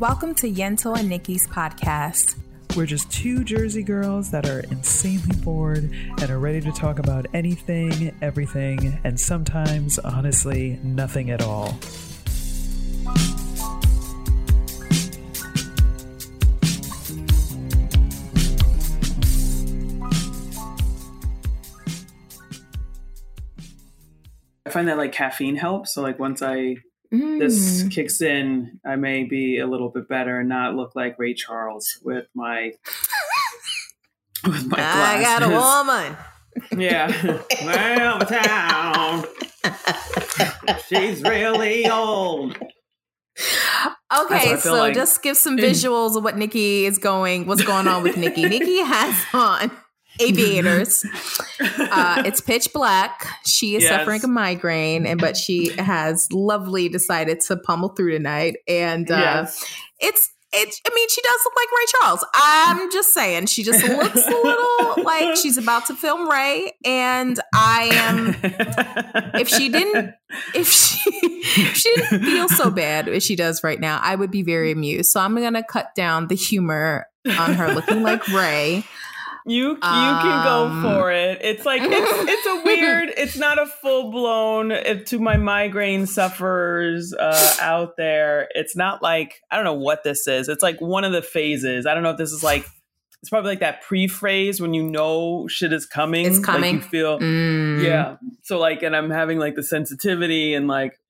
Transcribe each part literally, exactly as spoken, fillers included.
Welcome to Yento and Nikki's podcast. We're just two Jersey girls that are insanely bored and are ready to talk about anything, everything, and sometimes, honestly, nothing at all. I find that like caffeine helps. So like once I... Mm. This kicks in, I may be a little bit better and not look like Ray Charles with my with my glasses. I got a woman. Yeah. Well, town. She's really old. Okay, so like. Just give some visuals of what Nikki is going, what's going on with Nikki. Nikki has on aviators. Uh, it's pitch black. She is yes. suffering a migraine, and but she has lovely decided to pummel through tonight. And uh, yes. it's it. I mean, she does look like Ray Charles. I'm just saying, she just looks a little like she's about to film Ray. And I am. If she didn't, if she, if she didn't feel so bad as she does right now, I would be very amused. So I'm gonna cut down the humor on her looking like Ray. You you can um, go for it. It's like, it's, it's a weird, it's not a full blown, if to my migraine sufferers uh, out there, it's not like, I don't know what this is. It's like one of the phases. I don't know if this is like, it's probably like that pre-phrase when you know shit is coming. It's coming. Like you feel, mm. yeah. So like, and I'm having like the sensitivity and like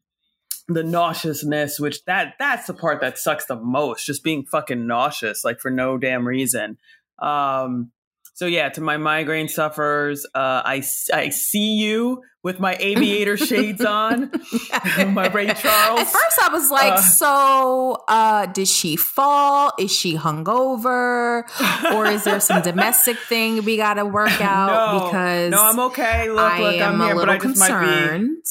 the nauseousness, which that that's the part that sucks the most. Just being fucking nauseous, like for no damn reason. Um, So yeah, to my migraine sufferers, uh, I, I see you with my aviator shades on, my Ray Charles. At first I was like, uh, so uh, did she fall? Is she hungover? Or is there some domestic thing we got to work out? No, because no, I'm okay. Look, I look, I'm am here, a little but I concerned.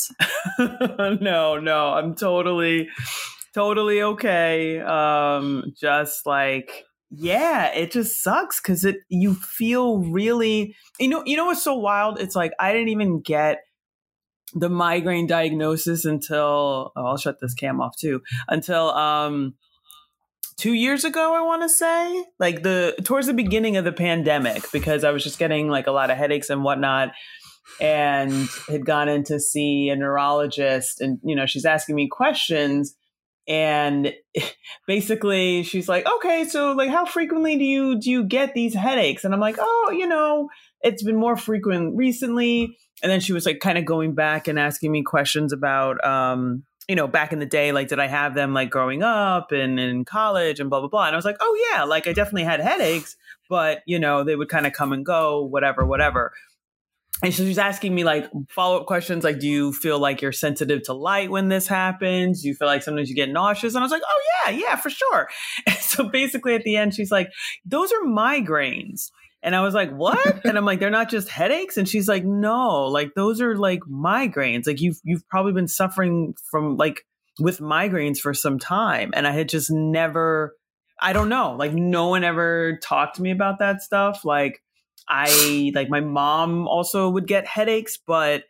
Might be... no, no, I'm totally, totally okay. Um, just like... Yeah, it just sucks because it you feel really you know you know what's so wild? It's like I didn't even get the migraine diagnosis until oh, I'll shut this cam off too until um two years ago, I want to say, like the towards the beginning of the pandemic, because I was just getting like a lot of headaches and whatnot, and had gone in to see a neurologist, and you know she's asking me questions. And basically she's like, okay, so like, how frequently do you, do you get these headaches? And I'm like, oh, you know, it's been more frequent recently. And then she was like kind of going back and asking me questions about, um, you know, back in the day, like, did I have them like growing up and in college and blah, blah, blah. And I was like, oh yeah, like I definitely had headaches, but you know, they would kind of come and go, whatever, whatever. And so she's asking me like follow-up questions. Like, do you feel like you're sensitive to light when this happens? Do you feel like sometimes you get nauseous? And I was like, oh yeah, yeah, for sure. And so basically at the end, she's like, those are migraines. And I was like, what? And I'm like, they're not just headaches. And she's like, no, like those are like migraines. Like you've, you've probably been suffering from like with migraines for some time. And I had just never, I don't know, like no one ever talked to me about that stuff. Like, I like my mom also would get headaches, but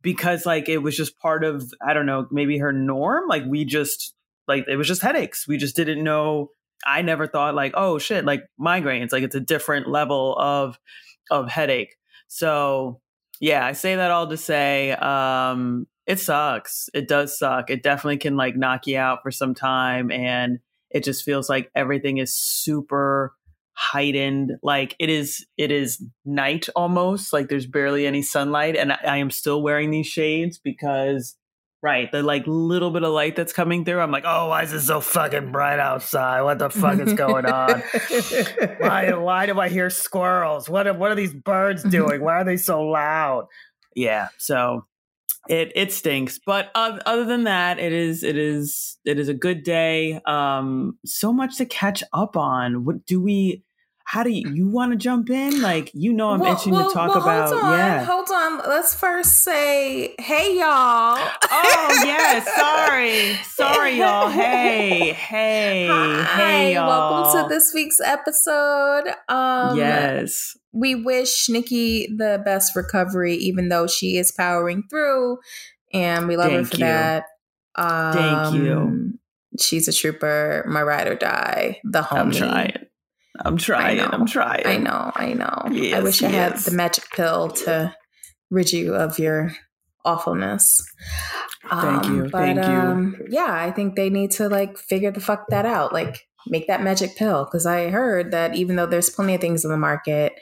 because like it was just part of, I don't know, maybe her norm. Like we just like it was just headaches. We just didn't know. I never thought like, oh shit, like migraines, like it's a different level of of headache. So yeah, I say that all to say um, it sucks. It does suck. It definitely can like knock you out for some time. And it just feels like everything is super heightened. Like it is it is night almost, like there's barely any sunlight, and I, I am still wearing these shades because right the like little bit of light that's coming through, I'm like, oh, why is it so fucking bright outside? What the fuck is going on? why why do I hear squirrels? What are, what are these birds doing? Why are they so loud? Yeah, so it it stinks, but uh, other than that, it is it is it is a good day. Um so much to catch up on. What do we How do you, you want to jump in? Like, you know, I'm well, itching well, to talk well, about. Hold on, yeah. Hold on. Let's first say, hey, y'all. Oh, yeah. Sorry. Sorry, y'all. Hey, hey, Hi, hey, y'all. Welcome to this week's episode. Um, yes. We wish Nikki the best recovery, even though she is powering through. And we love Thank her for you. that. Um, Thank you. She's a Trooper, My Ride or Die, The Homie. I'm trying. I'm trying. I'm trying. I know. I know. Yes, I wish yes. I had the magic pill to rid you of your awfulness. Um, Thank you. But, Thank um, you. Yeah, I think they need to like figure the fuck that out. Like make that magic pill, because I heard that even though there's plenty of things in the market,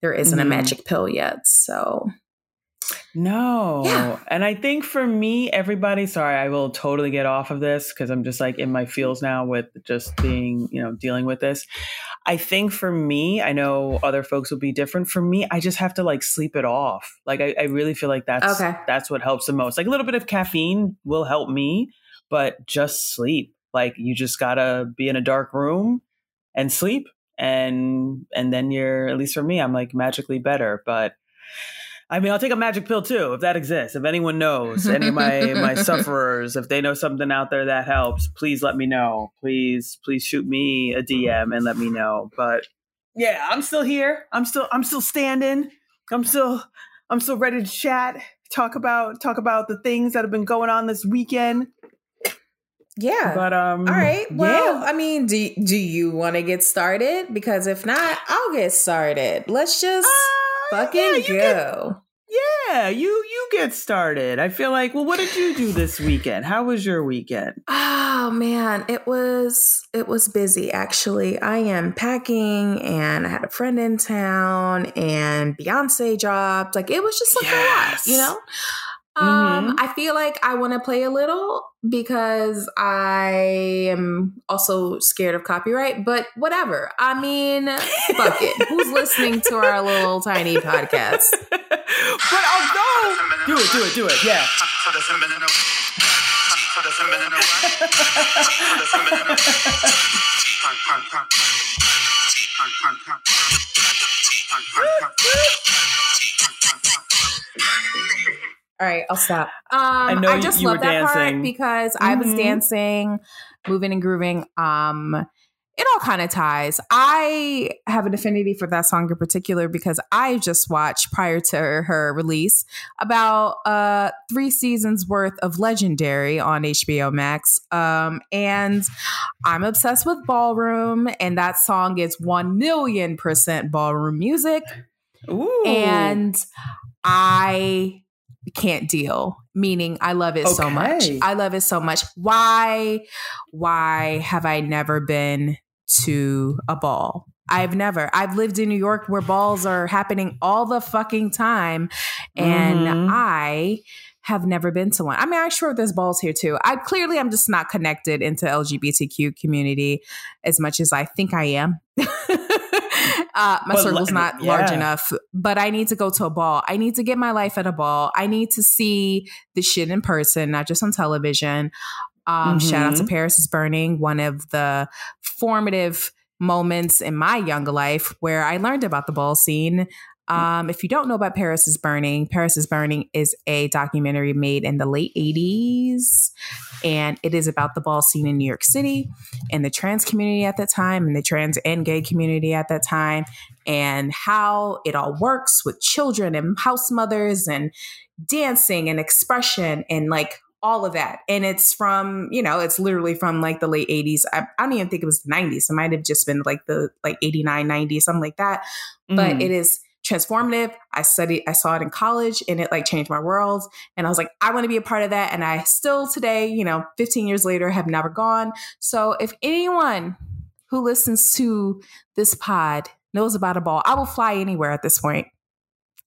there isn't mm. a magic pill yet. So. No. Yeah. And I think for me, everybody, sorry, I will totally get off of this because I'm just like in my feels now with just being, you know, dealing with this. I think for me, I know other folks will be different. For me, I just have to like sleep it off. Like, I, I really feel like that's, okay. that's what helps the most. Like a little bit of caffeine will help me, but just sleep. Like you just gotta be in a dark room and sleep. And, and then you're, at least for me, I'm like magically better, but I mean, I'll take a magic pill, too, if that exists. If anyone knows, any of my, my sufferers, if they know something out there that helps, please let me know. Please, please shoot me a D M and let me know. But yeah, I'm still here. I'm still I'm still standing. I'm still I'm still ready to chat, talk about talk about the things that have been going on this weekend. Yeah. But um all right. Well, yeah. I mean, do do you want to get started? Because if not, I'll get started. Let's just uh- Fucking yeah, go. Get, yeah, you you get started. I feel like, well, what did you do this weekend? How was your weekend? Oh man, it was it was busy actually. I am packing and I had a friend in town and Beyonce dropped. Like it was just like yes. a lot, you know? Mm-hmm. Um, I feel like I want to play a little because I am also scared of copyright, but whatever. I mean, fuck it. Who's listening to our little tiny podcast? But although, do it, do it, do it. Yeah. All right, I'll stop. Um, I, know I just you, you love that dancing. part because mm-hmm. I was dancing, moving and grooving. Um, it all kind of ties. I have an affinity for that song in particular because I just watched, prior to her release, about uh, three seasons worth of Legendary on H B O Max. Um, and I'm obsessed with ballroom, and that song is one million percent ballroom music. Ooh. And I... can't deal, meaning I love it okay. so much. I love it so much. Why, why have I never been to a ball? I've never, I've lived in New York where balls are happening all the fucking time. And mm-hmm. I have never been to one. I mean, I'm sure there's balls here too. I clearly, I'm just not connected into L G B T Q community as much as I think I am. Uh, my but, circle's not yeah. large enough, but I need to go to a ball. I need to get my life at a ball. I need to see the shit in person, not just on television. Um, mm-hmm. Shout out to Paris is Burning, one of the formative moments in my younger life where I learned about the ball scene. Um, if you don't know about Paris is Burning, Paris is Burning is a documentary made in the late eighties, and it is about the ball scene in New York City and the trans community at that time and the trans and gay community at that time and how it all works with children and house mothers and dancing and expression and like all of that. And it's from, you know, it's literally from like the late eighties. I, I don't even think it was the nineties. It might have just been like the like eighty-nine, ninety, something like that. Mm. But it is transformative. I studied, I saw it in college and it like changed my world. And I was like, I want to be a part of that. And I still today, you know, fifteen years later, have never gone. So if anyone who listens to this pod knows about a ball, I will fly anywhere at this point.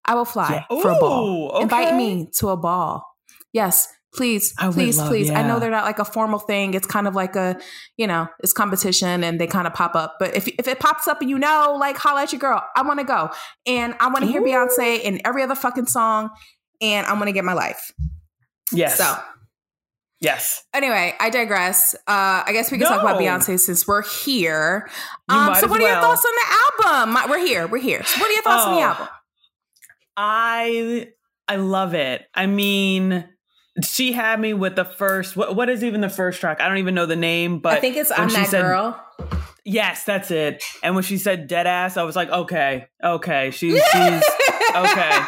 I will fly yeah. Ooh, for a ball. Okay. Invite me to a ball. Yes. Please, I please, love, please. Yeah. I know they're not like a formal thing. It's kind of like a, you know, it's competition and they kind of pop up. But if if it pops up and you know, like, holla at your girl. I want to go. And I want to hear Ooh. Beyonce and every other fucking song. And I'm going to get my life. Yes. So. Yes. Anyway, I digress. Uh, I guess we can no. talk about Beyonce since we're here. Um, so what well. are your thoughts on the album? My, we're here. We're here. So what are your thoughts oh, on the album? I I love it. I mean... She had me with the first, what, what is even the first track? I don't even know the name, but I think it's I'm That said, Girl. Yes, that's it. And when she said dead ass, I was like, okay, okay. She's, she's okay.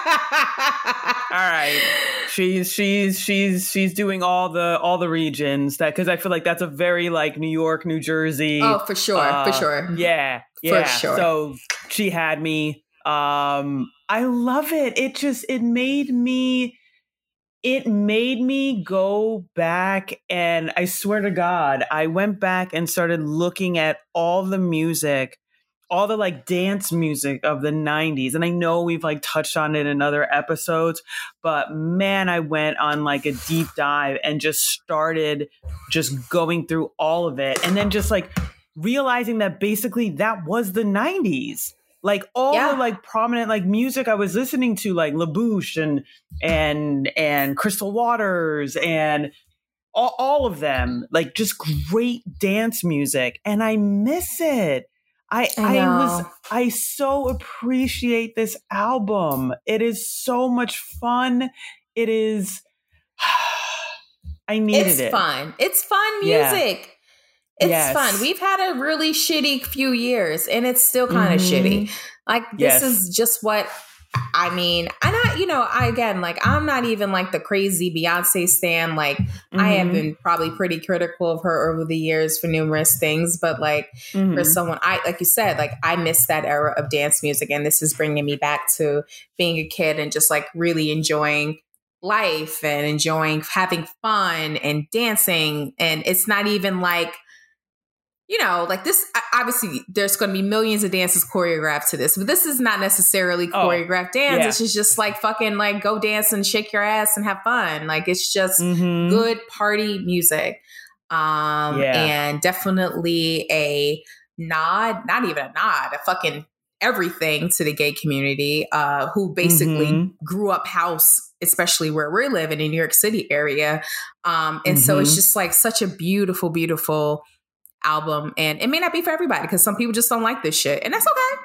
right. She's she's she's she's doing all the all the regions that, because I feel like that's a very like New York, New Jersey. Oh, for sure, uh, for sure. Yeah, yeah. For sure. So she had me. Um, I love it. It just it made me. It made me go back, and I swear to God, I went back and started looking at all the music, all the like dance music of the nineties. And I know we've like touched on it in other episodes, but man, I went on like a deep dive and just started just going through all of it. And then just like realizing that basically that was the nineties. Like all yeah. the like prominent like music I was listening to, like LaBouche and and and Crystal Waters and all, all of them, like just great dance music, and I miss it. I I, I was I so appreciate this album. It is so much fun. It is. I needed it's it. It's fun. It's fun music. Yeah. It's yes. fun. We've had a really shitty few years, and it's still kind of mm-hmm. shitty. Like, this yes. is just what I mean. I'm not, you know, I again, like, I'm not even like the crazy Beyonce stan. Like, mm-hmm. I have been probably pretty critical of her over the years for numerous things, but like, mm-hmm. for someone, I, like you said, like, I miss that era of dance music, and this is bringing me back to being a kid and just like really enjoying life and enjoying having fun and dancing. And it's not even like, you know, like this, obviously there's going to be millions of dances choreographed to this, but this is not necessarily choreographed oh, dance. Yeah. It's just, just like fucking like go dance and shake your ass and have fun. Like, it's just mm-hmm. good party music. Um, yeah. And definitely a nod, not even a nod, a fucking everything to the gay community, uh, who basically mm-hmm. grew up house, especially where we're living in New York City area. Um, and mm-hmm. so it's just like such a beautiful, beautiful album, and it may not be for everybody because some people just don't like this shit, and that's okay.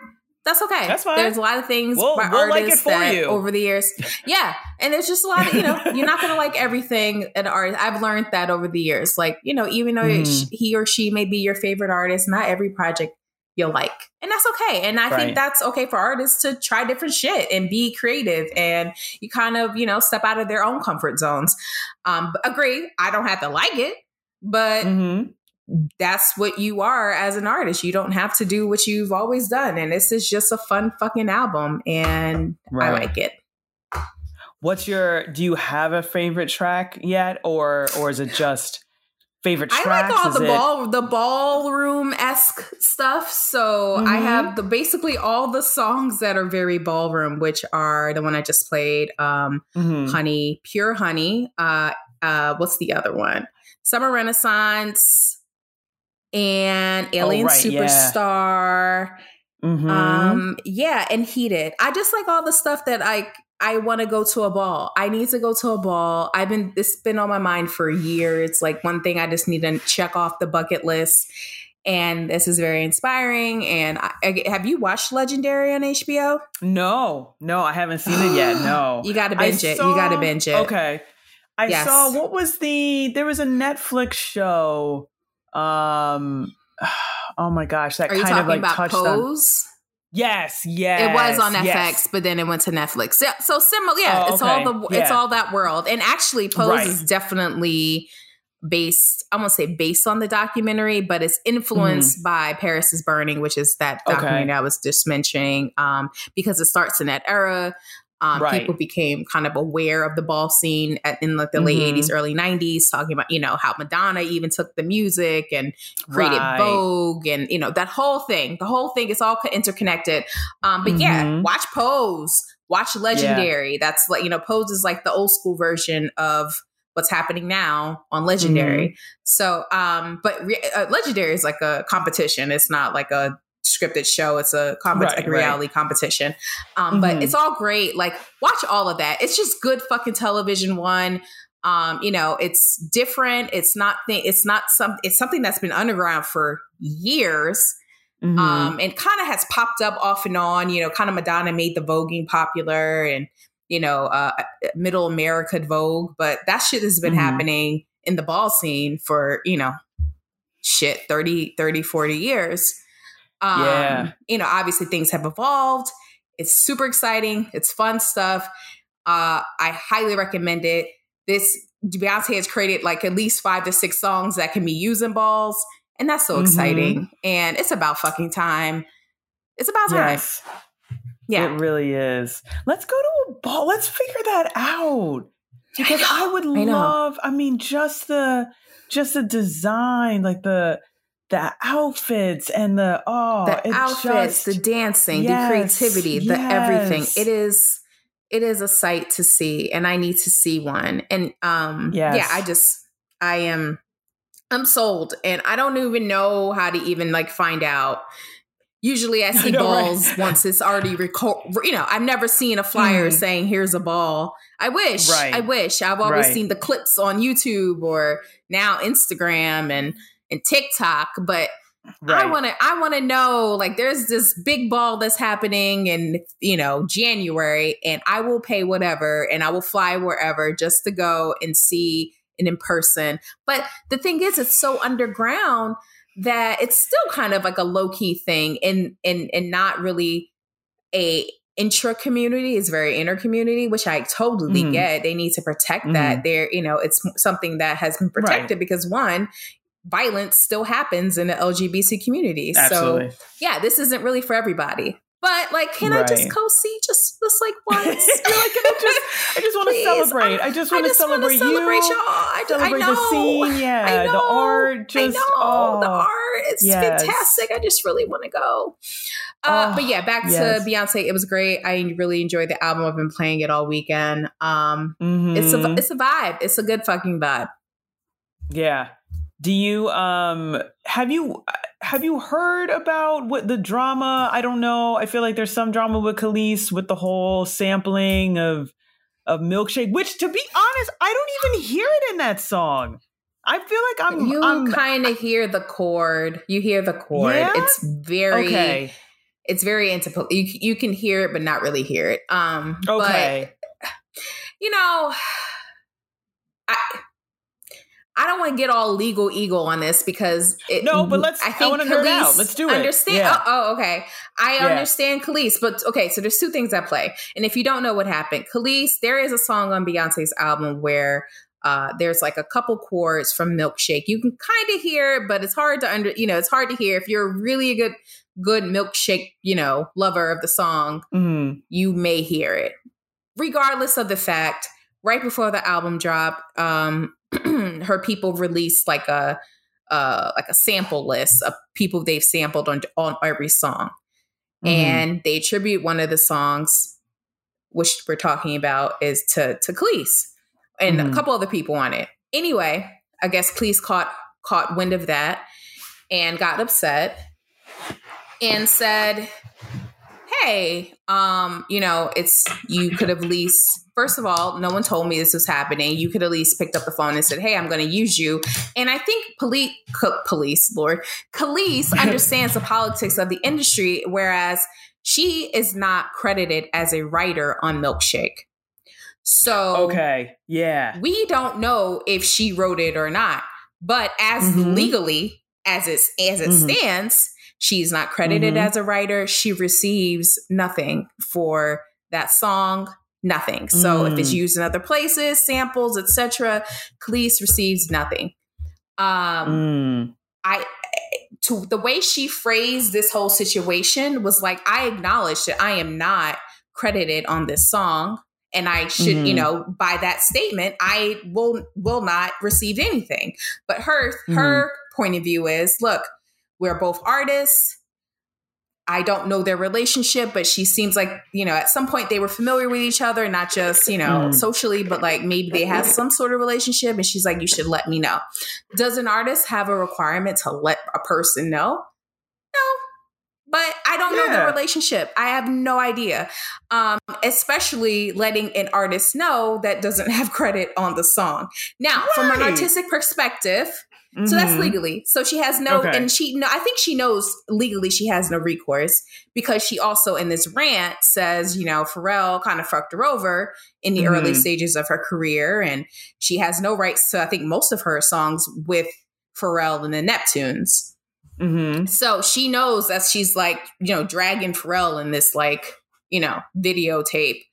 That's okay. That's fine. There's a lot of things we'll, by we'll artists like it for that you. Over the years, yeah. And there's just a lot of, you know, you're not gonna like everything an artist. I've learned that over the years. Like, you know, even though mm. he or she may be your favorite artist, not every project you'll like, and that's okay. And I right. think that's okay for artists to try different shit and be creative, and you kind of, you know, step out of their own comfort zones. Um, agree. I don't have to like it, but. Mm-hmm. That's what you are as an artist. You don't have to do what you've always done. And this is just a fun fucking album. And right. I like it. What's your, do you have a favorite track yet? Or, or is it just favorite tracks? I like all is the it- ball, the ballroom-esque stuff. So mm-hmm. I have the, basically all the songs that are very ballroom, which are the one I just played. Um, mm-hmm. Honey, Pure Honey. Uh, uh, what's the other one? Summer Renaissance. And Alien oh, right, Superstar. Yeah. Mm-hmm. Um, yeah, and Heated. I just like all the stuff that I I want to go to a ball. I need to go to a ball. I've been it's been on my mind for a year. It's like one thing I just need to check off the bucket list. And this is very inspiring. And I, I, have you watched Legendary on H B O? No, no, I haven't seen it yet. No. You gotta binge I it. Saw, you gotta binge it. Okay. I yes. saw what was the there was a Netflix show. Um. Oh my gosh, that Are kind of like about touched Pose? On. Yes, yes, it was on F X, yes. but then it went to Netflix. So, so similar, yeah. Oh, it's okay. all the yeah. it's all that world, and actually, Pose right. is definitely based. I won't say based on the documentary, but it's influenced mm. by Paris is Burning, which is that documentary okay. I was just mentioning. Um, because it starts in that era. Um, right. People became kind of aware of the ball scene at, in like the mm-hmm. late eighties, early nineties, talking about, you know, how Madonna even took the music and created right. Vogue and, you know, that whole thing. The whole thing is all interconnected. Um, but mm-hmm. yeah, watch Pose, watch Legendary. Yeah. That's like, you know, Pose is like the old school version of what's happening now on Legendary. Mm-hmm. So, um, but re- uh, Legendary is like a competition. It's not like a scripted show. It's a, compet- right, a reality right. competition. Um, mm-hmm. But it's all great. Like, watch all of that. It's just good fucking television. One, um, you know, it's different. It's not, th- it's not some, it's something that's been underground for years. Mm-hmm. Um, and kind of has popped up off and on, you know, kind of Madonna made the voguing popular and, you know, uh, middle America Vogue, but that shit has been mm-hmm. happening in the ball scene for, you know, shit, thirty, thirty, forty years. Um, yeah. You know, obviously things have evolved. It's super exciting. It's fun stuff. Uh, I highly recommend it. This Beyonce has created like at least five to six songs that can be used in balls. And that's so mm-hmm. exciting. And it's about fucking time. It's about time. Yes. Yeah. It really is. Let's go to a ball. Let's figure that out. Because I, I would I love, I mean, just the just the design, like the the outfits and the oh the it outfits, just, the dancing, yes, the creativity, the yes. everything. It is it is a sight to see, and I need to see one. And um yes. yeah, I just I am I'm sold, and I don't even know how to even like find out. Usually I see I know, balls right? once it's already recorded. You know, I've never seen a flyer mm. saying, here's a ball. I wish, right. I wish. I've always right. seen the clips on YouTube or now Instagram and, and TikTok. But right. I want to I want to know, like, there's this big ball that's happening in, you know, January, and I will pay whatever and I will fly wherever just to go and see it in person. But the thing is, it's so underground that it's still kind of like a low key thing, and and and not really a intra community. It's very inner community, which I totally mm. get. They need to protect mm. that. They're, you know, it's something that has been protected right. because one, violence still happens in the L G B T community. Absolutely. So yeah, this isn't really for everybody. But like, can right. I just go see just just like once? You're like, can I just I just want to celebrate. I, I just want to celebrate, celebrate you. Y'all. I just, celebrate I know. the scene, yeah. I know. The art, just I know. Oh, the art. It's yes. fantastic. I just really want to go. Uh, oh, but yeah, back yes. to Beyonce. It was great. I really enjoyed the album. I've been playing it all weekend. Um, mm-hmm. It's a it's a vibe. It's a good fucking vibe. Yeah. Do you um have you have you heard about what the drama? I don't know. I feel like there's some drama with Kelis with the whole sampling of of Milkshake, which, to be honest, I don't even hear it in that song. I feel like I'm you kind of hear the chord. You hear the chord. Yeah? It's very okay. It's very interpol. You you can hear it, but not really hear it. Um, okay. But, you know, I. I don't want to get all legal eagle on this because it, no, but let's. I think I Kelis out. Let's do it. Understand? Yeah. Oh, oh, okay. I yeah. understand Kelis, but okay. So there's two things at play, and if you don't know what happened, Kelis, there is a song on Beyonce's album where uh, there's like a couple chords from Milkshake. You can kind of hear it, but it's hard to under. You know, it's hard to hear if you're really a good, good Milkshake, you know, lover of the song. Mm-hmm. You may hear it, regardless of the fact. Right before the album drop, um, her people released like a uh, like a sample list of people they've sampled on on every song, mm-hmm. and they attribute one of the songs, which we're talking about, is to to Kelis and mm-hmm. a couple other people on it. Anyway, I guess Kelis caught caught wind of that and got upset and said, "Hey, um, you know, it's you could have leased." First of all, no one told me this was happening. You could at least picked up the phone and said, "Hey, I'm going to use you." And I think police, police, Lord, Kelis understands the politics of the industry, whereas she is not credited as a writer on Milkshake. So, okay, yeah, we don't know if she wrote it or not. But as mm-hmm. legally as it as it mm-hmm. stands, she's not credited mm-hmm. as a writer. She receives nothing for that song. Nothing. So mm. if it's used in other places, samples, et cetera, Kelis receives nothing. Um, mm. I to the way she phrased this whole situation was like, I acknowledge that I am not credited on this song, and I should, mm. you know, by that statement, I will will not receive anything. But her mm. her point of view is, look, we're both artists. I don't know their relationship, but she seems like, you know, at some point they were familiar with each other, not just, you know, mm. socially, but like maybe they have some sort of relationship. And she's like, you should let me know. Does an artist have a requirement to let a person know? No, but I don't yeah. know their relationship. I have no idea. Um, especially letting an artist know that doesn't have credit on the song. Now, right. from an artistic perspective, so mm-hmm. that's legally. So she has no, okay. and she, no, I think she knows legally she has no recourse, because she also in this rant says, you know, Pharrell kind of fucked her over in the mm-hmm. early stages of her career. And she has no rights to, I think, most of her songs with Pharrell and the Neptunes. Mm-hmm. So she knows that she's like, you know, dragging Pharrell in this like, you know, videotape.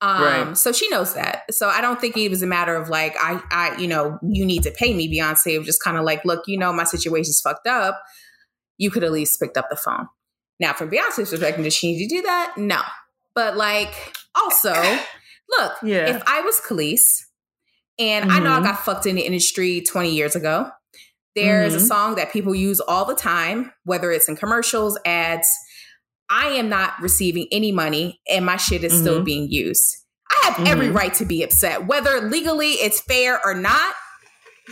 Um, right. So she knows that. So I don't think it was a matter of like, I, I, you know, you need to pay me, Beyonce. It was just kind of like, look, you know, my situation's fucked up. You could at least picked up the phone. Now, from Beyonce's perspective, does she need to do that? No. But like, also, look, yeah. if I was Kelis, and mm-hmm. I know I got fucked in the industry twenty years ago, there's mm-hmm. a song that people use all the time, whether it's in commercials, ads. I am not receiving any money and my shit is mm-hmm. still being used. I have mm-hmm. every right to be upset, whether legally it's fair or not.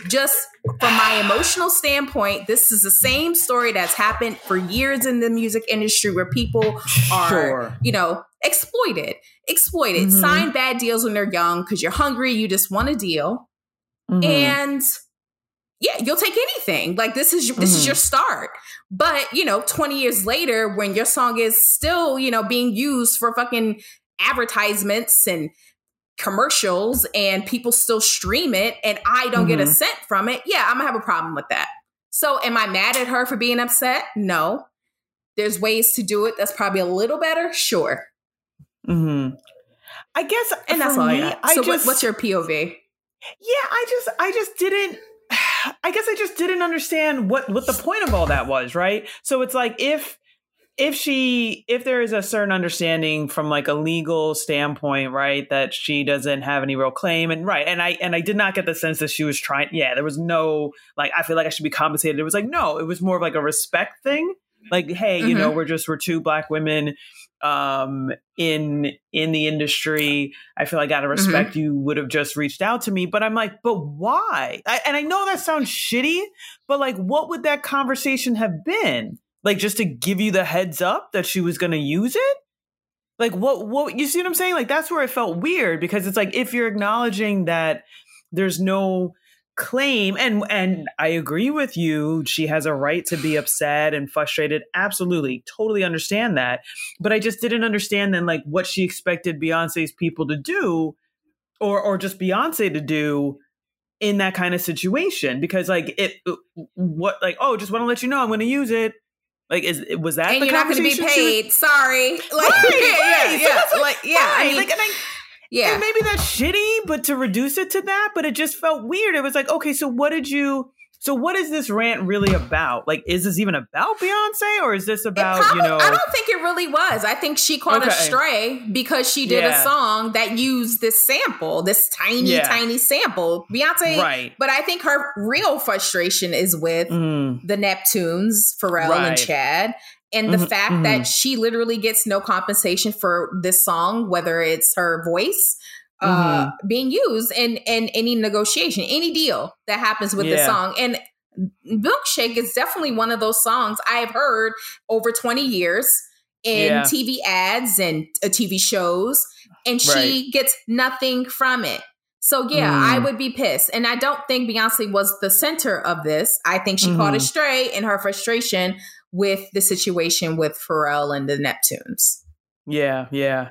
Just from my emotional standpoint, this is the same story that's happened for years in the music industry where people are, sure. you know, exploited, exploited, mm-hmm. sign bad deals when they're young because you're hungry. You just want a deal. Mm-hmm. And yeah, you'll take anything. Like this is your, this mm-hmm. is your start. But, you know, twenty years later, when your song is still, you know, being used for fucking advertisements and commercials and people still stream it and I don't mm-hmm. get a cent from it. Yeah, I'm gonna have a problem with that. So am I mad at her for being upset? No. There's ways to do it. That's probably a little better. Sure. Mm-hmm. I guess. And that's all me, I got. I so just, what, what's your P O V? Yeah, I just, I just didn't. I guess I just didn't understand what, what the point of all that was, right? So it's like if if she if there is a certain understanding from like a legal standpoint, right, that she doesn't have any real claim, and right, and I and I did not get the sense that she was trying. Yeah, there was no like I feel like I should be compensated. It was like no, it was more of like a respect thing, like hey, mm-hmm. you know, we're just we're two black women um in in the industry. I feel like out of respect mm-hmm. you would have just reached out to me. But I'm like, but why? I, and I know that sounds shitty, but like what would that conversation have been? Like just to give you the heads up that she was gonna use it? Like what what you see what I'm saying? Like that's where it felt weird, because it's like if you're acknowledging that there's no claim, and and I agree with you, she has a right to be upset and frustrated, absolutely, totally understand that, but I just didn't understand then like what she expected Beyonce's people to do, or or just Beyonce to do in that kind of situation, because like it what like oh just want to let you know I'm going to use it. Like, is was that and the you're not going to be paid was, sorry like right, yeah, yeah, yeah. So like, like yeah I mean, like and I yeah. And maybe that's shitty, but to reduce it to that, but it just felt weird. It was like, okay, so what did you, so what is this rant really about? Like, is this even about Beyonce or is this about, probably, you know? I don't think it really was. I think she caught okay. a stray because she did yeah. a song that used this sample, this tiny, yeah. tiny sample. Beyonce, right. But I think her real frustration is with mm. the Neptunes, Pharrell right. and Chad. And the mm-hmm, fact mm-hmm. that she literally gets no compensation for this song, whether it's her voice uh, mm-hmm. being used in, in any negotiation, any deal that happens with yeah. the song. And Milkshake is definitely one of those songs I have heard over twenty years in yeah. T V ads and uh, T V shows. And she right. gets nothing from it. So, yeah, mm. I would be pissed. And I don't think Beyonce was the center of this. I think she mm-hmm. caught astray in her frustration with the situation with Pharrell and the Neptunes. Yeah, yeah.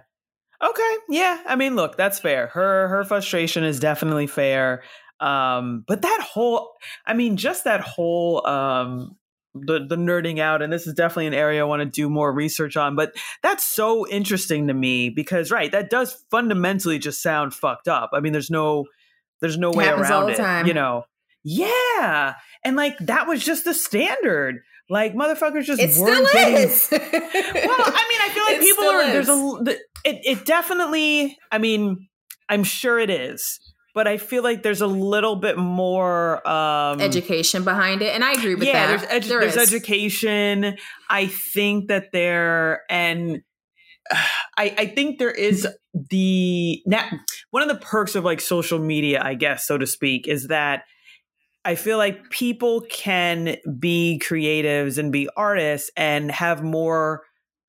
Okay, yeah. I mean, look, that's fair. Her her frustration is definitely fair. Um, but that whole, I mean, just that whole, um, the, the nerding out, and this is definitely an area I want to do more research on, but that's so interesting to me because, right, that does fundamentally just sound fucked up. I mean, there's no, there's no way around it, you know? Yeah. And like, that was just the standard. Like motherfuckers just it weren't still is. Getting, well, I mean, I feel like it people are. There's is. a. It it definitely. I mean, I'm sure it is, but I feel like there's a little bit more um, education behind it, and I agree with yeah, that. Yeah, there's, edu- there there's education. I think that there, and uh, I I think there is the now, one of the perks of like social media, I guess, so to speak, is that I feel like people can be creatives and be artists and have more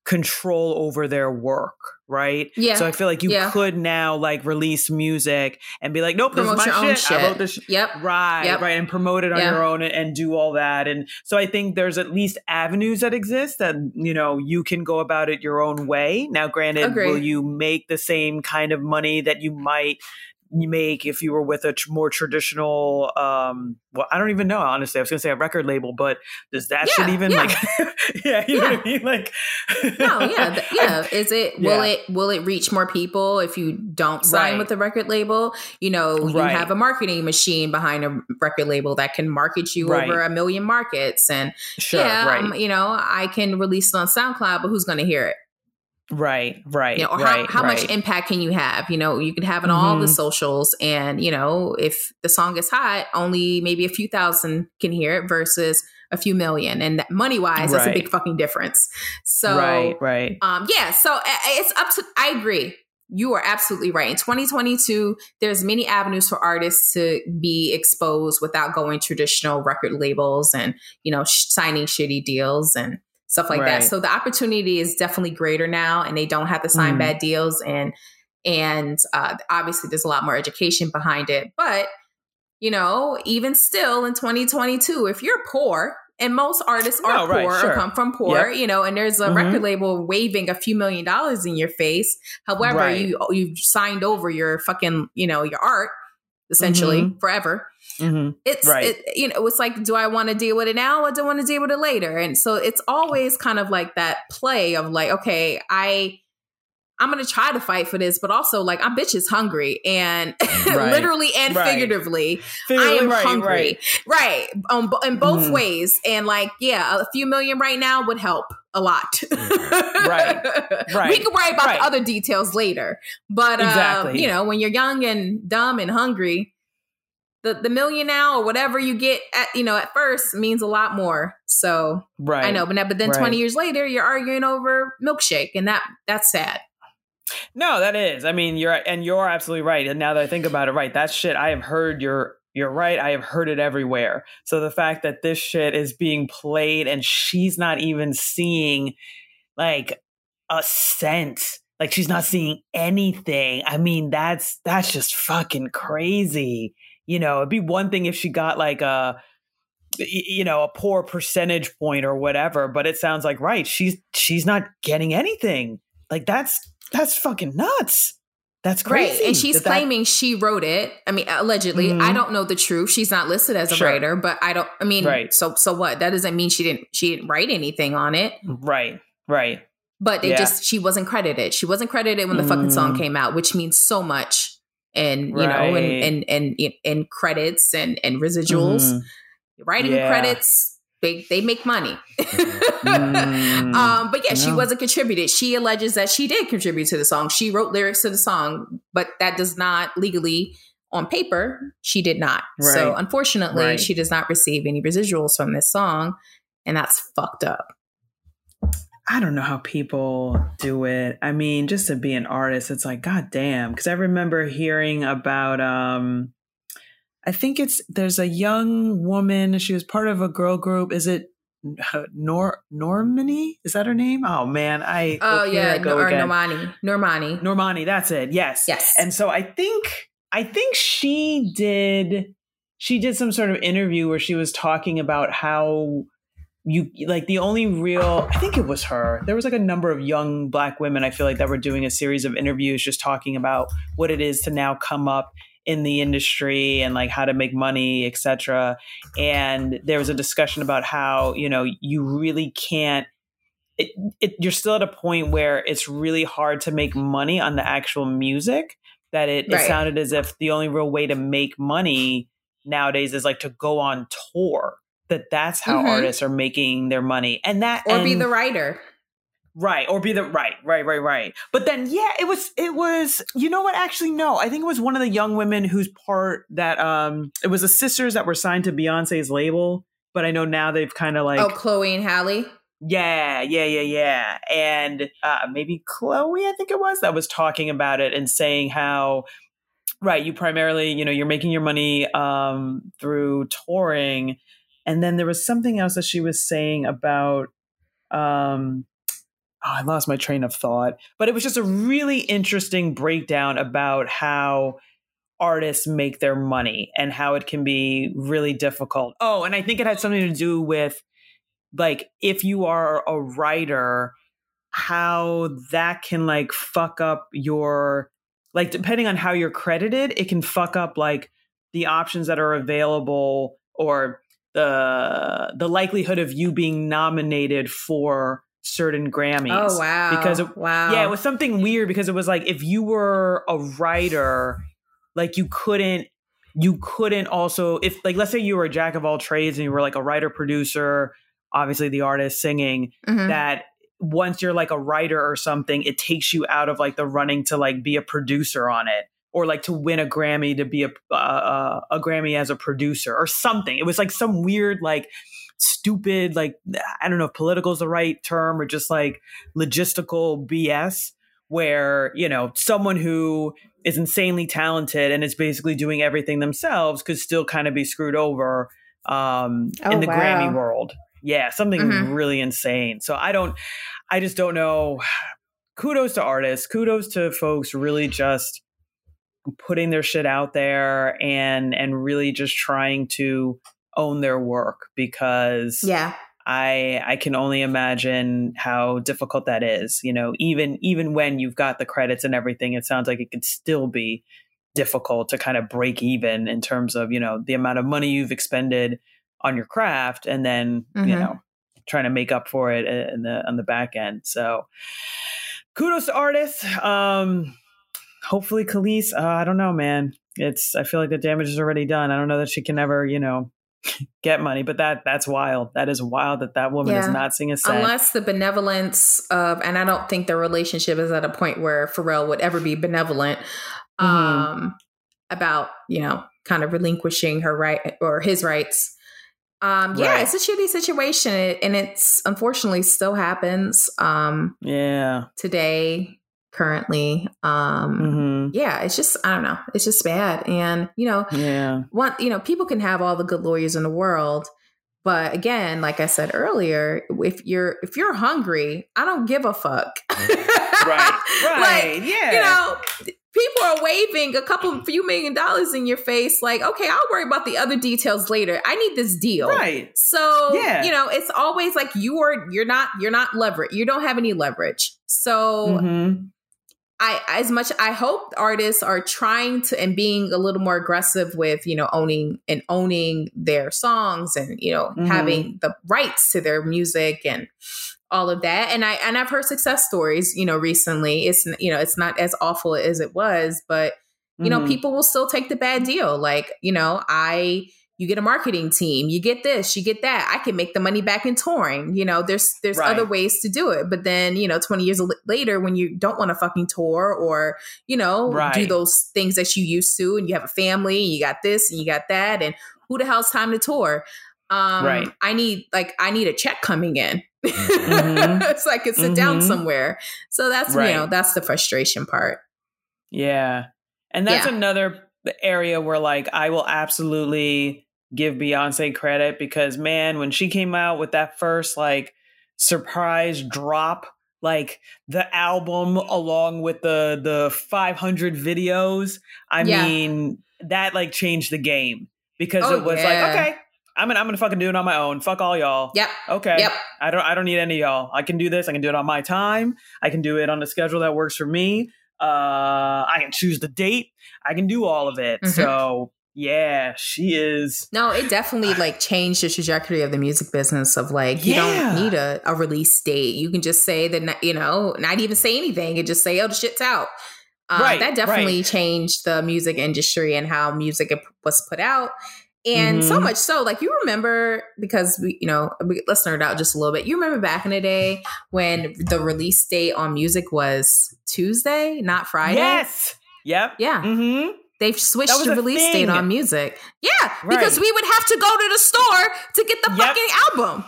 control over their work, right? Yeah. So I feel like you yeah. could now like release music and be like, nope, promote this is my shit. shit. I wrote this shit. Yep. Right, yep. right. And promote it on yep. your own and, and do all that. And so I think there's at least avenues that exist that, you know, you can go about it your own way. Now, granted, Agreed. will you make the same kind of money that you might you make if you were with a tr- more traditional um well I don't even know honestly I was gonna say a record label, but does that yeah, shit even yeah. like yeah you yeah. know what I mean, like No, yeah, yeah. Is it will yeah. it will it reach more people if you don't sign right. with the record label? You know, right. you have a marketing machine behind a record label that can market you right. over a million markets, and sure, yeah, right. um, you know, I can release it on SoundCloud, but who's going to hear it? Right, right, you know, or right. How, how right. much impact can you have? You know, you could have on mm-hmm. all the socials, and you know, if the song is hot, only maybe a few thousand can hear it versus a few million, and money wise, right. that's a big fucking difference. So, right, right, um, yeah. So it's up to. I agree. You are absolutely right. In twenty twenty-two, there's many avenues for artists to be exposed without going traditional record labels and you know sh- signing shitty deals and. Stuff like right. that. So the opportunity is definitely greater now, and they don't have to sign mm. bad deals. And and uh, obviously, there's a lot more education behind it. But you know, even still in twenty twenty-two, if you're poor, and most artists are no, right, poor sure. or come from poor, yep. you know, and there's a mm-hmm. record label waving a few million dollars in your face. However, right. you you've signed over your fucking you know your art essentially mm-hmm. forever. Mm-hmm. It's right. it, you know, it's like, do I want to deal with it now or do I want to deal with it later? And so it's always kind of like that play of like, okay, I I'm gonna try to fight for this, but also like I'm bitch is hungry and right. literally and right. figuratively, figuratively, I am right, hungry, right? right. Um, in both mm. ways, and like yeah, a few million right now would help a lot. right, right. We can worry about right. the other details later, but exactly. um, you know, when you're young and dumb and hungry. The, the million now or whatever you get at, you know, at first means a lot more. So right. I know, but now, but then right. twenty years later, you're arguing over Milkshake, and that that's sad. No, that is. I mean, you're and you're absolutely right. And now that I think about it, right, that shit I have heard. You're you're right. I have heard it everywhere. So the fact that this shit is being played and she's not even seeing like a cent. Like she's not seeing anything. I mean, that's that's just fucking crazy. You know, it'd be one thing if she got like a, you know, a poor percentage point or whatever, but it sounds like, right, she's she's not getting anything. Like that's that's fucking nuts. That's crazy. Right. And she's that claiming that- she wrote it. I mean, allegedly, mm-hmm. I don't know the truth. She's not listed as a sure. writer, but I don't I mean, right. so so what? That doesn't mean she didn't she didn't write anything on it. Right. Right. But it yeah. just she wasn't credited. She wasn't credited when the mm. fucking song came out, which means so much. And, you right. know, and, and, and, and credits and, and residuals, mm-hmm. writing yeah. credits, they, they make money. mm-hmm. um, but yeah, yeah, she wasn't contributed. She alleges that she did contribute to the song. She wrote lyrics to the song, but that does not legally on paper. She did not. Right. So unfortunately, right. she does not receive any residuals from this song. And that's fucked up. I don't know how people do it. I mean, just to be an artist, it's like, God damn. Because I remember hearing about, um, I think it's, there's a young woman. She was part of a girl group. Is it Nor Normani? Is that her name? Oh, man. I Oh, yeah. Go or again. Normani. Normani. Normani. That's it. Yes. Yes. And so I think, I think she did, she did some sort of interview where she was talking about how, you like the only real, I think it was her. There was like a number of young Black women, I feel like, that were doing a series of interviews just talking about what it is to now come up in the industry and like how to make money, et cetera. And there was a discussion about how, you know, you really can't, it, it, you're still at a point where it's really hard to make money on the actual music, that it, right. it sounded as if the only real way to make money nowadays is like to go on tour. That that's how mm-hmm. artists are making their money, and that or and, be the writer, right? Or be the right, right, right, right. But then, yeah, it was, it was. You know what? Actually, no. I think it was one of the young women whose part that um, it was the sisters that were signed to Beyonce's label. But I know now they've kind of like oh, Chloe and Halle. Yeah, yeah, yeah, yeah, and uh, maybe Chloe. I think it was that was talking about it and saying how. Right, you primarily, you know, you're making your money um, through touring. And then there was something else that she was saying about, um, oh, I lost my train of thought, but it was just a really interesting breakdown about how artists make their money and how it can be really difficult. Oh, and I think it had something to do with like, if you are a writer, how that can like fuck up your, like, depending on how you're credited, it can fuck up like the options that are available or the the likelihood of you being nominated for certain Grammys. Oh, wow. Because it, wow. Yeah, it was something weird because it was like if you were a writer, like you couldn't you couldn't also if like let's say you were a jack of all trades and you were like a writer, producer, obviously the artist singing, mm-hmm. that once you're like a writer or something, it takes you out of like the running to like be a producer on it. Or like to win a Grammy, to be a uh, a Grammy as a producer or something. It was like some weird, like stupid, like I don't know if political is the right term or just like logistical B S where, you know, someone who is insanely talented and is basically doing everything themselves could still kind of be screwed over um, oh, in the wow. Grammy world. Yeah, something mm-hmm. really insane. So I don't, I just don't know. Kudos to artists. Kudos to folks really just putting their shit out there and and really just trying to own their work because yeah. I I can only imagine how difficult that is. You know, even even when you've got the credits and everything, it sounds like it could still be difficult to kind of break even in terms of, you know, the amount of money you've expended on your craft and then, mm-hmm. you know, trying to make up for it in the on the back end. So kudos to artists. Um Hopefully, Kelis, uh, I don't know, man. It's I feel like the damage is already done. I don't know that she can ever, you know, get money. But that that's wild. That is wild that that woman yeah. is not seeing a cent. Unless the benevolence of, and I don't think the relationship is at a point where Pharrell would ever be benevolent mm-hmm. um, about, you know, kind of relinquishing her right or his rights. Um, right. Yeah, it's a shitty situation. And it's unfortunately still happens um, yeah. today. Currently um mm-hmm. yeah it's just I don't know, it's just bad. And you know yeah one you know people can have all the good lawyers in the world, but again, like I said earlier, if you're if you're hungry, I don't give a fuck. right right like, yeah you know people are waving a couple few million dollars in your face like, okay, I'll worry about the other details later, I need this deal. Right so yeah. you know it's always like you are you're not you're not leverage, you don't have any leverage. So mm-hmm. I, as much, I hope artists are trying to, and being a little more aggressive with, you know, owning and owning their songs and, you know, mm-hmm. having the rights to their music and all of that. And I, and I've heard success stories, you know, recently. It's, you know, it's not as awful as it was, but you mm-hmm. know, people will still take the bad deal. Like, you know, I, you get a marketing team, you get this, you get that. I can make the money back in touring. You know, there's there's right. other ways to do it. But then, you know, twenty years l- later when you don't want to fucking tour or, you know, right. do those things that you used to, and you have a family, and you got this and you got that, and who the hell's time to tour? Um, right. I need like I need a check coming in. mm-hmm. So I could sit mm-hmm. down somewhere. So that's, right. you know, that's the frustration part. Yeah. And that's yeah. another area where like I will absolutely give Beyonce credit, because man, when she came out with that first like surprise drop, like the album along with the the five hundred videos, I yeah. mean that like changed the game, because oh, it was yeah. like, okay, I'm gonna I'm gonna fucking do it on my own. Fuck all y'all. Yep. Okay. Yep. I don't I don't need any of y'all. I can do this. I can do it on my time. I can do it on the schedule that works for me. Uh, I can choose the date. I can do all of it. Mm-hmm. So. Yeah, she is. No, it definitely like changed the trajectory of the music business of like, you yeah. don't need a, a release date. You can just say that, you know, not even say anything and just say, oh, the shit's out. Uh, right, that definitely right. changed the music industry and how music was put out. And mm-hmm. so much so, like, you remember, because, we, you know, we, let's nerd out just a little bit. You remember back in the day when the release date on music was Tuesday, not Friday? Yes. Yep. Yeah. Mm-hmm. They've switched the release thing. date on music. Yeah, right. because we would have to go to the store to get the yep. fucking album.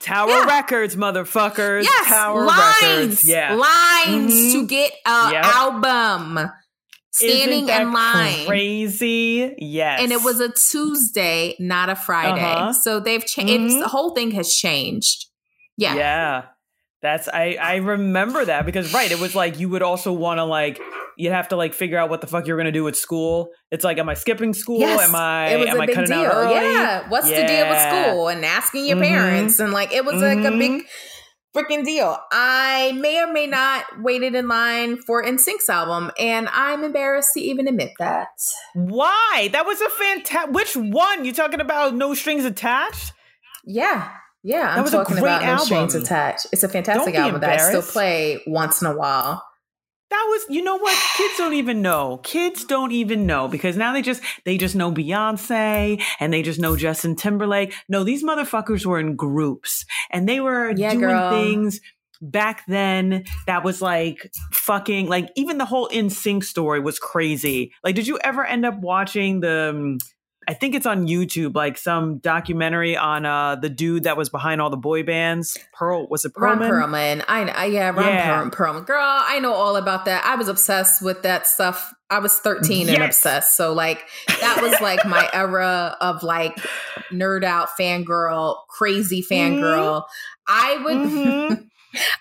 Tower yeah. Records, motherfuckers. Yes, Tower lines, Records. Yeah. Lines mm-hmm. to get an yep. album. Standing in line. Crazy. Yes. And it was a Tuesday, not a Friday. Uh-huh. So they've changed. Mm-hmm. The whole thing has changed. Yeah. Yeah. That's I, I remember that, because right, it was like you would also want to like you'd have to like figure out what the fuck you're gonna do with school. It's like, am I skipping school? Yes, am I it was am a I big cutting deal. Out early? Yeah, what's yeah. the deal with school? And asking your mm-hmm. parents, and like it was mm-hmm. like a big freaking deal. I may or may not waited in line for N Sync's album, and I'm embarrassed to even admit that. Why? That was a fantastic. Which one? You talking about No Strings Attached? Yeah. Yeah, I'm talking about No Strings Attached. It's a fantastic album that I still play once in a while. That was, you know what? Kids don't even know. Kids don't even know because now they just, they just know Beyonce and they just know Justin Timberlake. No, these motherfuckers were in groups and they were yeah, doing girl. things back then that was like fucking, like even the whole N Sync story was crazy. Like, did you ever end up watching the, um, I think it's on YouTube, like some documentary on uh, the dude that was behind all the boy bands. Pearl, was it Perlman? Ron Perlman. I, I, yeah, Ron yeah. Perlman. Perlman. Girl, I know all about that. I was obsessed with that stuff. I was thirteen yes. and obsessed. So like that was like my era of like nerd out fangirl, crazy fangirl. Mm-hmm. I would... Mm-hmm.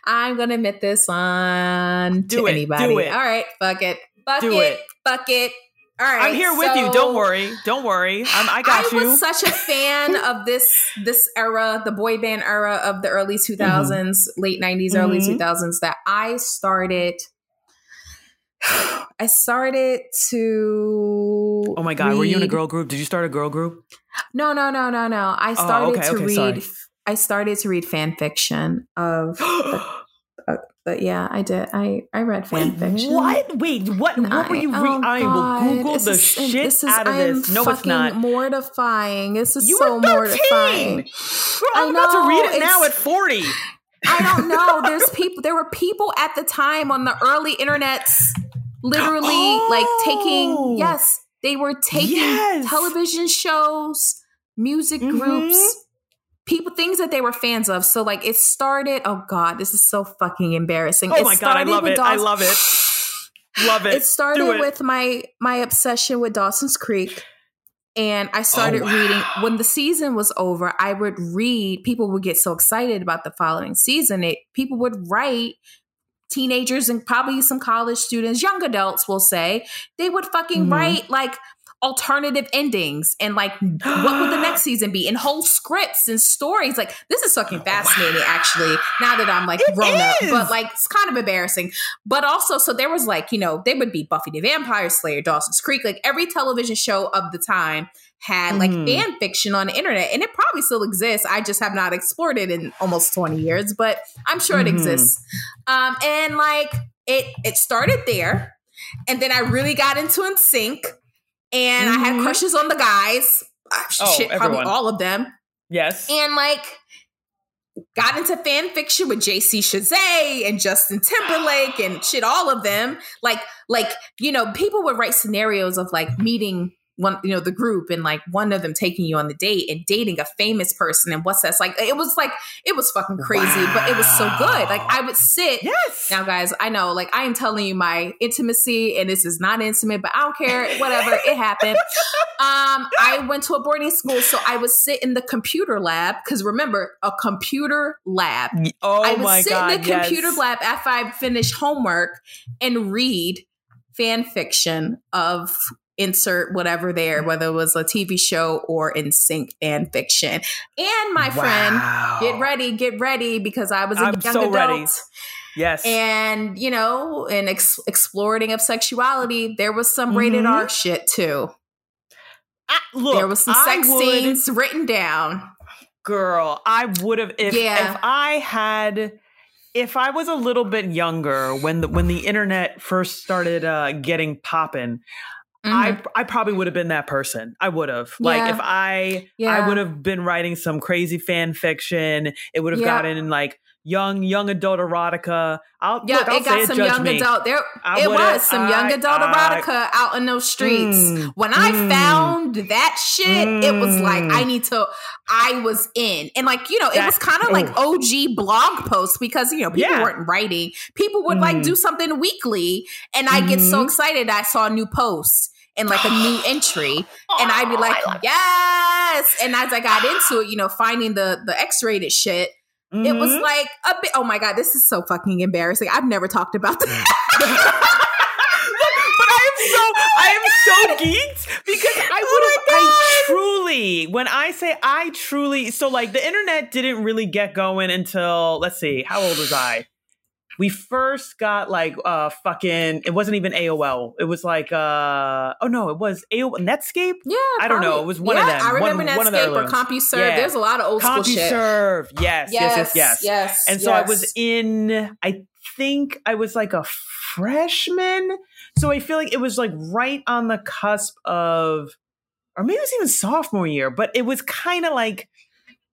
I'm going to admit this on do to it, anybody. Do it. All right. Fuck it. Fuck do it. it. Fuck it. All right, I'm here with so, you. Don't worry. Don't worry. I'm, I got I you. I was such a fan of this this era, the boy band era of the early two thousands, mm-hmm. late nineties, mm-hmm. early two thousands, that I started. I started to. Oh my God! Read, were you in a girl group? Did you start a girl group? No, no, no, no, no. I started oh, okay, to okay, read. Sorry. I started to read fan fiction of. the, uh, But yeah, I did. I, I read fan Wait, fiction. What? Wait, what? And what I, were you reading? Oh I will Google this the is, shit is, out of I'm this. No, it's not. Mortifying. This is you so mortifying. Girl, I'm know, about to read it now at forty. I don't know. There's people. There were people at the time on the early internets, literally oh. like taking. Yes, they were taking yes. television shows, music mm-hmm. groups. People, things that they were fans of. So, like, it started. Oh God, this is so fucking embarrassing. Oh my it God, I love it. Daws- I love it. Love it. It started it. with my my obsession with Dawson's Creek, and I started oh, wow. reading when the season was over. I would read. People would get so excited about the following season. It people would write. Teenagers and probably some college students, young adults, will say they would fucking mm-hmm. write like. Alternative endings and like what would the next season be and whole scripts and stories. Like this is fucking fascinating wow. actually now that I'm like it grown is. up, but like it's kind of embarrassing. But also so there was like, you know, they would be Buffy the Vampire Slayer, Dawson's Creek, like every television show of the time had like mm. fan fiction on the internet and it probably still exists. I just have not explored it in almost twenty years, but I'm sure it mm. exists. Um, and like it, it started there and then I really got into N Sync. And mm-hmm. I had crushes on the guys. Oh, Shit, everyone. Probably all of them. Yes. And like got into fan fiction with J C Chazet and Justin Timberlake and shit, all of them. Like, like, you know, people would write scenarios of like meeting one, you know, the group and like one of them taking you on the date and dating a famous person and what's that? Like, it was like, it was fucking crazy, wow. but it was so good. Like I would sit yes. now guys, I know, like I am telling you my intimacy and this is not intimate, but I don't care, whatever. It happened. Um, I went to a boarding school. So I would sit in the computer lab. Cause remember a computer lab. Oh I would my sit God, in the yes. computer lab after I finished homework and read fan fiction of insert whatever there, whether it was a T V show or N Sync fan fiction. And my wow. friend, get ready, get ready, because I was a I'm young so adult. Ready. Yes. And, you know, and ex- exploring of sexuality, there was some mm-hmm. rated R shit too. I, look, there was some sex would, scenes written down. Girl, I would have, if, yeah. if I had... If I was a little bit younger when the when the internet first started uh, getting poppin', mm-hmm. I I probably would have been that person. I would have. Yeah. Like if I yeah. I would have been writing some crazy fan fiction. It would have yep. gotten like young young adult erotica. I'll yeah, look, I'll it got it, some young me. adult. There I it was some I, young adult I, erotica I, out in those streets. Mm, when I mm, found that shit, mm, it was like I need to. I was in. And like, you know, that, it was kind of like O G blog posts because, you know, people yeah. weren't writing. People would mm. like do something weekly. And I mm-hmm. get so excited. I saw a new post and like a new entry. And I'd be like, oh, yes. And as I got into it, you know, finding the, the X-rated shit, mm-hmm. it was like a bit, oh my God, this is so fucking embarrassing. I've never talked about this. So I am so geeked because I would have, oh I truly, when I say I truly, so like the internet didn't really get going until, let's see, how old was I? we first got like uh fucking, it wasn't even A O L. It was like, uh, oh no, it was A O L, Netscape? Yeah. I don't probably. know. It was one yeah, of them. I remember one, Netscape one of the or CompuServe. Yeah. There's a lot of old CompuServe. school shit. CompuServe. Yes, yes, yes, yes. Yes. And so yes. I was in, I think I was like a freshman. So I feel like it was like right on the cusp of, or maybe it was even sophomore year, but it was kind of like,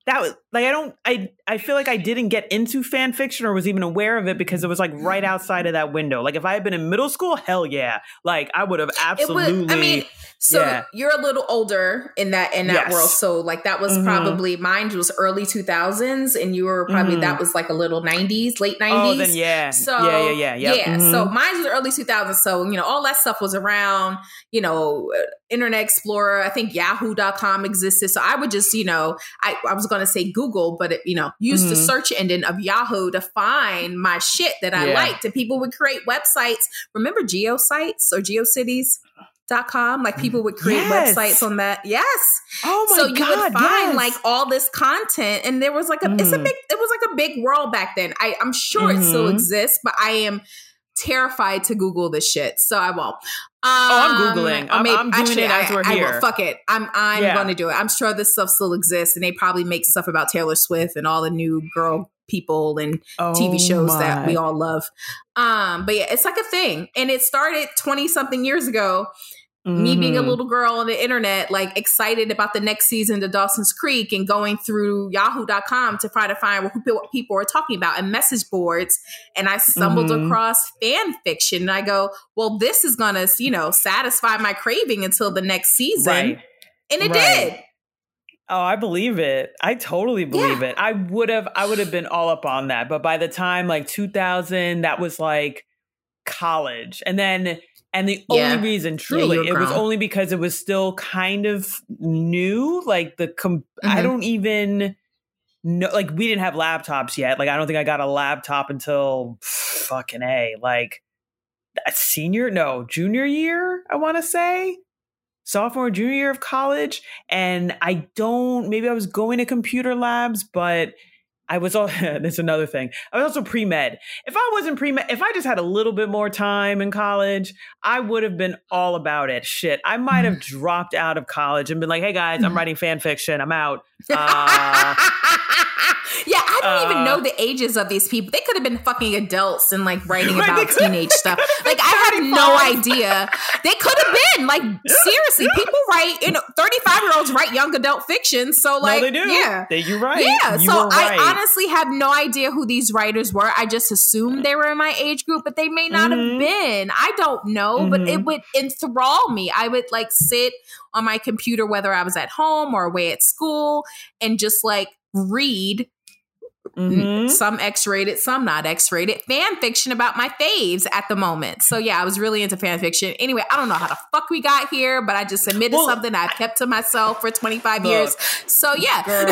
that was like, I don't, I, I feel like I didn't get into fan fiction or was even aware of it because it was like right outside of that window. Like if I had been in middle school, hell yeah. Like I would have absolutely. Would, I mean, so yeah. you're a little older in that, in that yes. world. So like that was mm-hmm. probably, mine was early two thousands and you were probably, mm-hmm. that was like a little nineties, late nineties. Oh, then yeah. So yeah, yeah, yeah. Yep. Yeah. Mm-hmm. So mine was early two thousands. So, you know, all that stuff was around, you know, Internet Explorer. I think Yahoo dot com existed. So I would just, you know, I, I was going to say Google, but it, you know, use mm-hmm. the search engine of Yahoo to find my shit that I yeah. liked. And people would create websites. Remember GeoCities or GeoCities dot com? Like people would create yes. websites on that. Yes. Oh my God. So you God, would find yes. like all this content. And there was like a, mm. it's a big, it was like a big world back then. I, I'm sure mm-hmm. it still exists, but I am terrified to Google this shit. So I won't. Um, oh, I'm Googling. I'm, maybe, I'm doing actually, it as we're I, here. I, well, fuck it. I'm I'm yeah. going to do it. I'm sure this stuff still exists, and they probably make stuff about Taylor Swift and all the new girl people and oh T V shows my. that we all love. Um, but yeah, it's like a thing. And it started twenty-something years ago, mm-hmm. me being a little girl on the internet, like excited about the next season of Dawson's Creek and going through Yahoo dot com to try to find who people, what people are talking about and message boards. And I stumbled mm-hmm. across fan fiction and I go, well, this is going to, you know, satisfy my craving until the next season. Right. And it right. did. Oh, I believe it. I totally believe yeah. it. I would have, I would have been all up on that. But by the time like two thousand, that was like college. And then And the yeah. only reason, truly, yeah, it was only because it was still kind of new. Like the, com- mm-hmm. I don't even know, like we didn't have laptops yet. Like I don't think I got a laptop until fucking A, like a senior, no, junior year, I want to say. Sophomore, junior year of college. And I don't, maybe I was going to computer labs, but I was all that's another thing. I was also pre-med. If I wasn't pre-med, if I just had a little bit more time in college, I would have been all about it. Shit. I might have dropped out of college and been like, hey guys, I'm writing fan fiction. I'm out. Uh, yeah, I don't uh, even know the ages of these people. They could have been fucking adults and like writing right, about teenage stuff. Like I have no idea. They could have been like seriously. People write, you know, thirty-five year olds write young adult fiction. So like, no, they do. Yeah, they, you're right. Yeah. You so right. I honestly have no idea who these writers were. I just assumed they were in my age group, but they may not mm-hmm. have been. I don't know, mm-hmm. but it would enthrall me. I would like sit on my computer, whether I was at home or away at school, and just like read. Mm-hmm. Some X-rated, some not X-rated fan fiction about my faves at the moment. So yeah, I was really into fan fiction. Anyway, I don't know how the fuck we got here, but I just admitted well, something I've kept to myself for twenty-five look, years. So yeah, girl,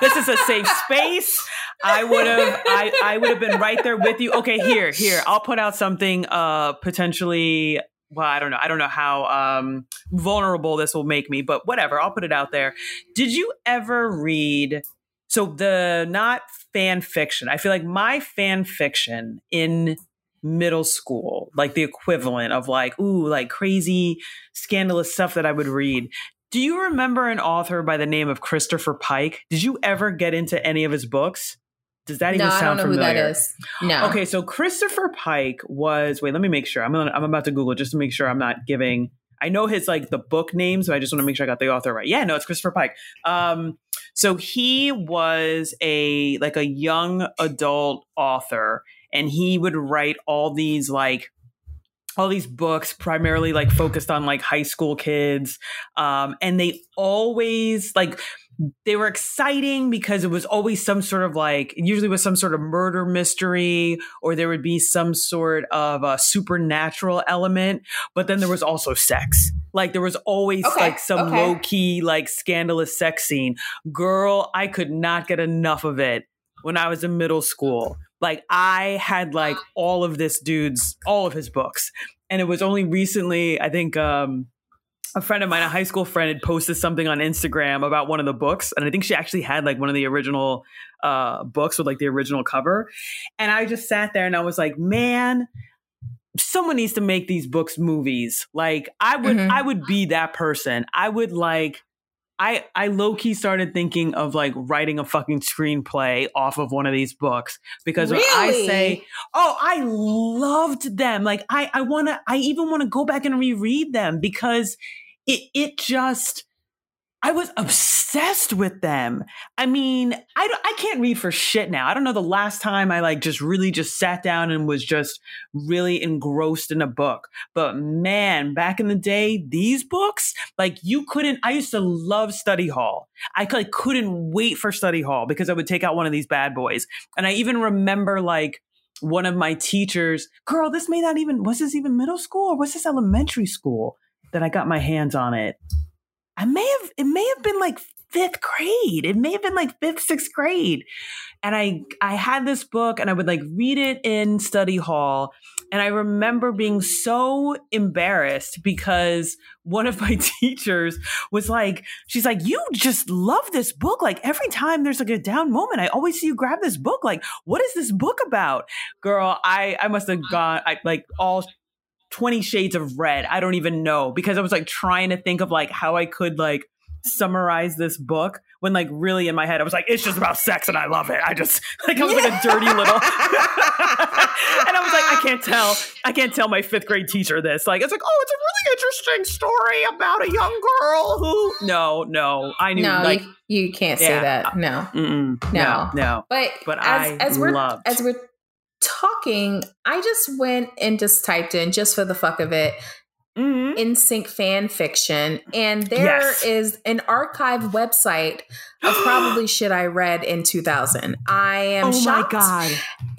this is a safe space. I would have, I, I would have been right there with you. Okay, here, here, I'll put out something uh, potentially. Well, I don't know. I don't know how um, vulnerable this will make me, but whatever. I'll put it out there. Did you ever read? So the not fan fiction, I feel like my fan fiction in middle school, like the equivalent of like, ooh, like crazy scandalous stuff that I would read. Do you remember an author by the name of Christopher Pike? Did you ever get into any of his books? Does that even no, sound familiar? No, I don't know who that is. No. Okay, so Christopher Pike was, wait, let me make sure. I'm gonna, I'm about to Google just to make sure I'm not giving, I know his like the book name, so I just want to make sure I got the author right. Yeah, no, it's Christopher Pike. Um, So he was a like a young adult author, and he would write all these like all these books primarily like focused on like high school kids. Um, and they always like they were exciting because it was always some sort of like usually was some sort of murder mystery, or there would be some sort of a supernatural element. But then there was also sex. Like there was always okay, like some okay. low key, like scandalous sex scene. Girl, I could not get enough of it when I was in middle school. Like I had like all of this dude's, all of his books. And it was only recently, I think, um, a friend of mine, a high school friend, had posted something on Instagram about one of the books. And I think she actually had like one of the original uh, books with like the original cover. And I just sat there and I was like, man, someone needs to make these books movies. Like I would, mm-hmm. I would be that person. I would like, I, I low key started thinking of like writing a fucking screenplay off of one of these books because really? When I say, oh, I loved them. Like I, I want to, I even want to go back and reread them because it, it just, I was obsessed with them. I mean, I don't, I can't read for shit now. I don't know the last time I like just really just sat down and was just really engrossed in a book. But man, back in the day, these books, like you couldn't, I used to love study hall. I like, couldn't wait for study hall because I would take out one of these bad boys. And I even remember like one of my teachers, girl, this may not even, was this even middle school or was this elementary school that I got my hands on it? I may have, it may have been like fifth grade. It may have been like fifth, sixth grade. And I, I had this book and I would like read it in study hall. And I remember being so embarrassed because one of my teachers was like, she's like, you just love this book. Like every time there's like a down moment, I always see you grab this book. Like, what is this book about? Girl, I, I must have gone I, like all... twenty shades of red. I don't even know because I was like trying to think of like how I could like summarize this book when like really in my head I was like, it's just about sex and I love it. I just like I was like a dirty little and I was like, I can't tell. I can't tell my fifth grade teacher this. Like it's like, oh, it's a really interesting story about a young girl who no, no. I knew no, like you, you can't yeah, say that. No. Mm-mm, no. No. No. But but as, I as we're loved. as we're talking, I just went and just typed in, just for the fuck of it, mm-hmm. N sync fan fiction. And there yes. is an archive website of probably shit I read in two thousand. I am oh shocked. My God.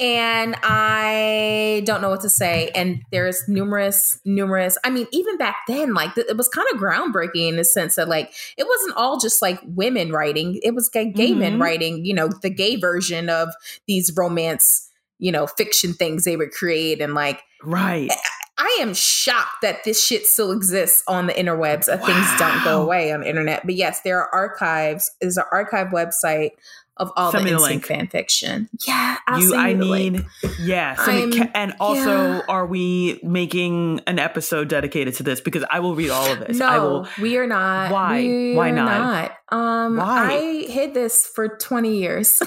And I don't know what to say. And there's numerous, numerous. I mean, even back then, like th- it was kind of groundbreaking in the sense that like, it wasn't all just like women writing. It was like gay mm-hmm. men writing, you know, the gay version of these romance you know, fiction things they would create. And like, right. I am shocked that this shit still exists on the interwebs. Wow. Things don't go away on the internet. But yes, there are archives. There's an archive website of all send the N sync fan fiction. Yeah. I'll you, I you need, yeah. Ca- and also yeah. Are we making an episode dedicated to this? Because I will read all of this. No, I will, we are not. Why? We why not? not? Um, why? I hid this for twenty years.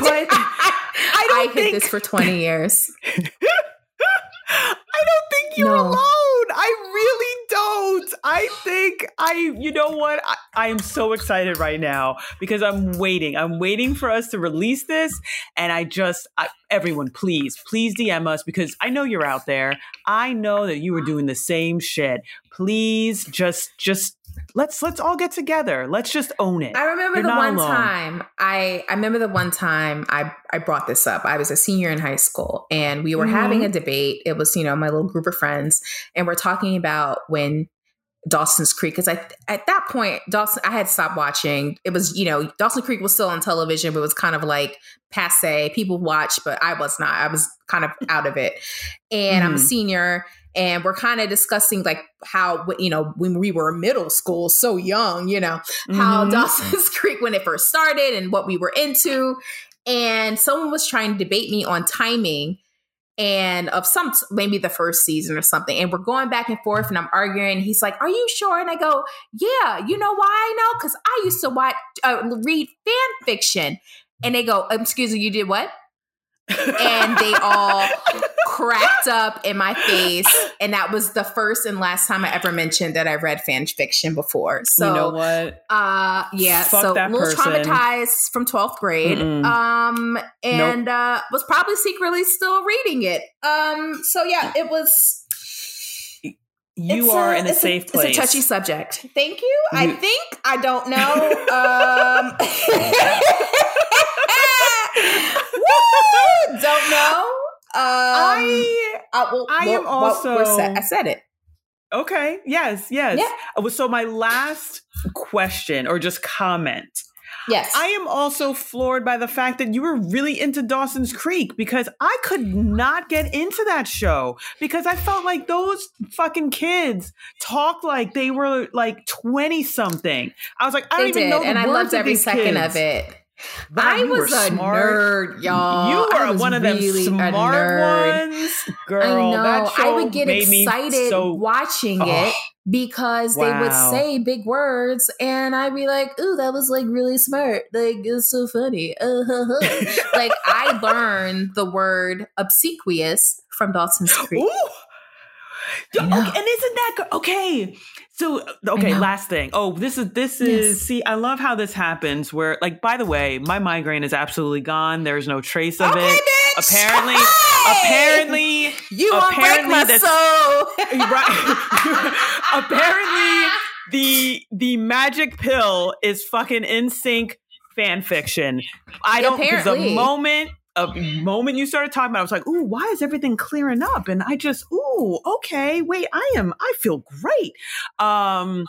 But I don't I think hid this for twenty years. I don't think you're no. alone. I really don't. I think I, you know what? I, I am so excited right now because I'm waiting. I'm waiting for us to release this. And I just, I, everyone, please, please D M us because I know you're out there. I know that you were doing the same shit. Please just, just. Let's let's all get together. Let's just own it. I remember You're the one alone. time I, I remember the one time I, I brought this up. I was a senior in high school and we were mm-hmm. having a debate. It was, you know, my little group of friends and we're talking about when Dawson's Creek, because I at that point Dawson I had stopped watching. It was, you know, Dawson's Creek was still on television, but it was kind of like passe. People watched, but I was not. I was kind of out of it. And mm-hmm. I'm a senior. And we're kind of discussing like how, you know, when we were in middle school, so young, you know, how mm-hmm. Dawson's Creek, when it first started and what we were into. And someone was trying to debate me on timing and of some, maybe the first season or something. And we're going back and forth and I'm arguing. He's like, are you sure? And I go, yeah, you know why I know? Because I used to watch, uh, read fan fiction. And they go, excuse me, you did what? And they all cracked up in my face. And that was the first and last time I ever mentioned that I read fan fiction before. So, you know what? Uh, yeah. Fuck so, a little person. Traumatized from twelfth grade. Mm-mm. Um, and nope. uh, was probably secretly still reading it. Um, so, yeah, it was. You are a, in a safe a, place. It's a touchy subject. Thank you. you. I think. I don't know. Um. Woo! Don't know. Um, I uh, well, I well, am also. Well, set. I said it. Okay. Yes. Yes. Yeah. So my last question, or just comment, Yes. I am also floored by the fact that you were really into Dawson's Creek, because I could not get into that show because I felt like those fucking kids talked like they were like twenty something. I was like, I don't they even did. know the and words I loved of every second kids. of it. Wow, I was a smart. nerd, y'all. You were one of them really smart ones. Girl, I know. That show I would get excited so... watching oh. it because wow. they would say big words and I'd be like, ooh, that was like really smart. Like, it's so funny. Uh-huh. Like, I learned the word obsequious from Dawson's Creek. Ooh. Okay, and isn't that okay? So okay, last thing. Oh, this is this is yes. see, I love how this happens where, like, by the way, my migraine is absolutely gone. There's no trace of okay, it. Bitch. Apparently hey! apparently you apparently won't break my soul. Right, apparently the the magic pill is fucking N Sync fan fiction. I yeah, don't because the moment A moment you started talking about, I was like, ooh, why is everything clearing up? And I just, ooh, okay, wait, I am, I feel great. Um,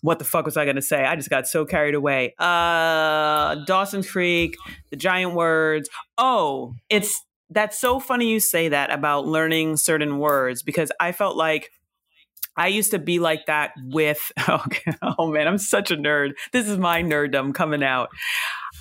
what the fuck was I going to say? I just got so carried away. Uh, Dawson's Creek, the giant words. Oh, it's, that's so funny you say that about learning certain words, because I felt like I used to be like that with, oh, oh man, I'm such a nerd. This is my nerddom coming out.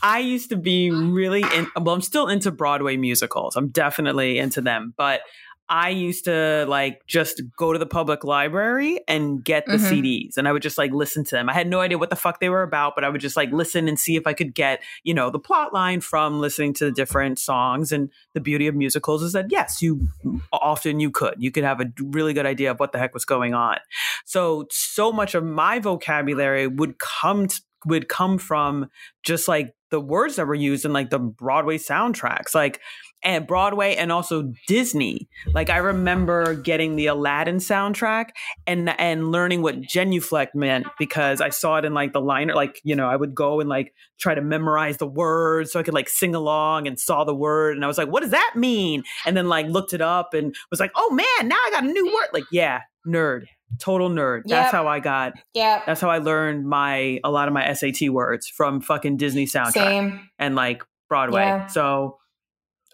I used to be really, in, well, I'm still into Broadway musicals. I'm definitely into them. But I used to like just go to the public library and get the mm-hmm. C Ds, and I would just like listen to them. I had no idea what the fuck they were about, but I would just like listen and see if I could get, you know, the plot line from listening to the different songs. And the beauty of musicals is that, yes, you often you could, you could have a really good idea of what the heck was going on. So, so much of my vocabulary would come, to, would come from just like the words that were used in like the Broadway soundtracks, like at Broadway and also Disney. Like I remember getting the Aladdin soundtrack and and learning what genuflect meant, because I saw it in like the liner, like, you know, I would go and like try to memorize the words so I could like sing along, and saw the word and I was like, what does that mean? And then like looked it up and was like, oh man, now I got a new word. Like, yeah, nerd. Total nerd. Yep. That's how I got. Yeah. That's how I learned my a lot of my S A T words, from fucking Disney soundtrack. Same. And like Broadway. Yeah. So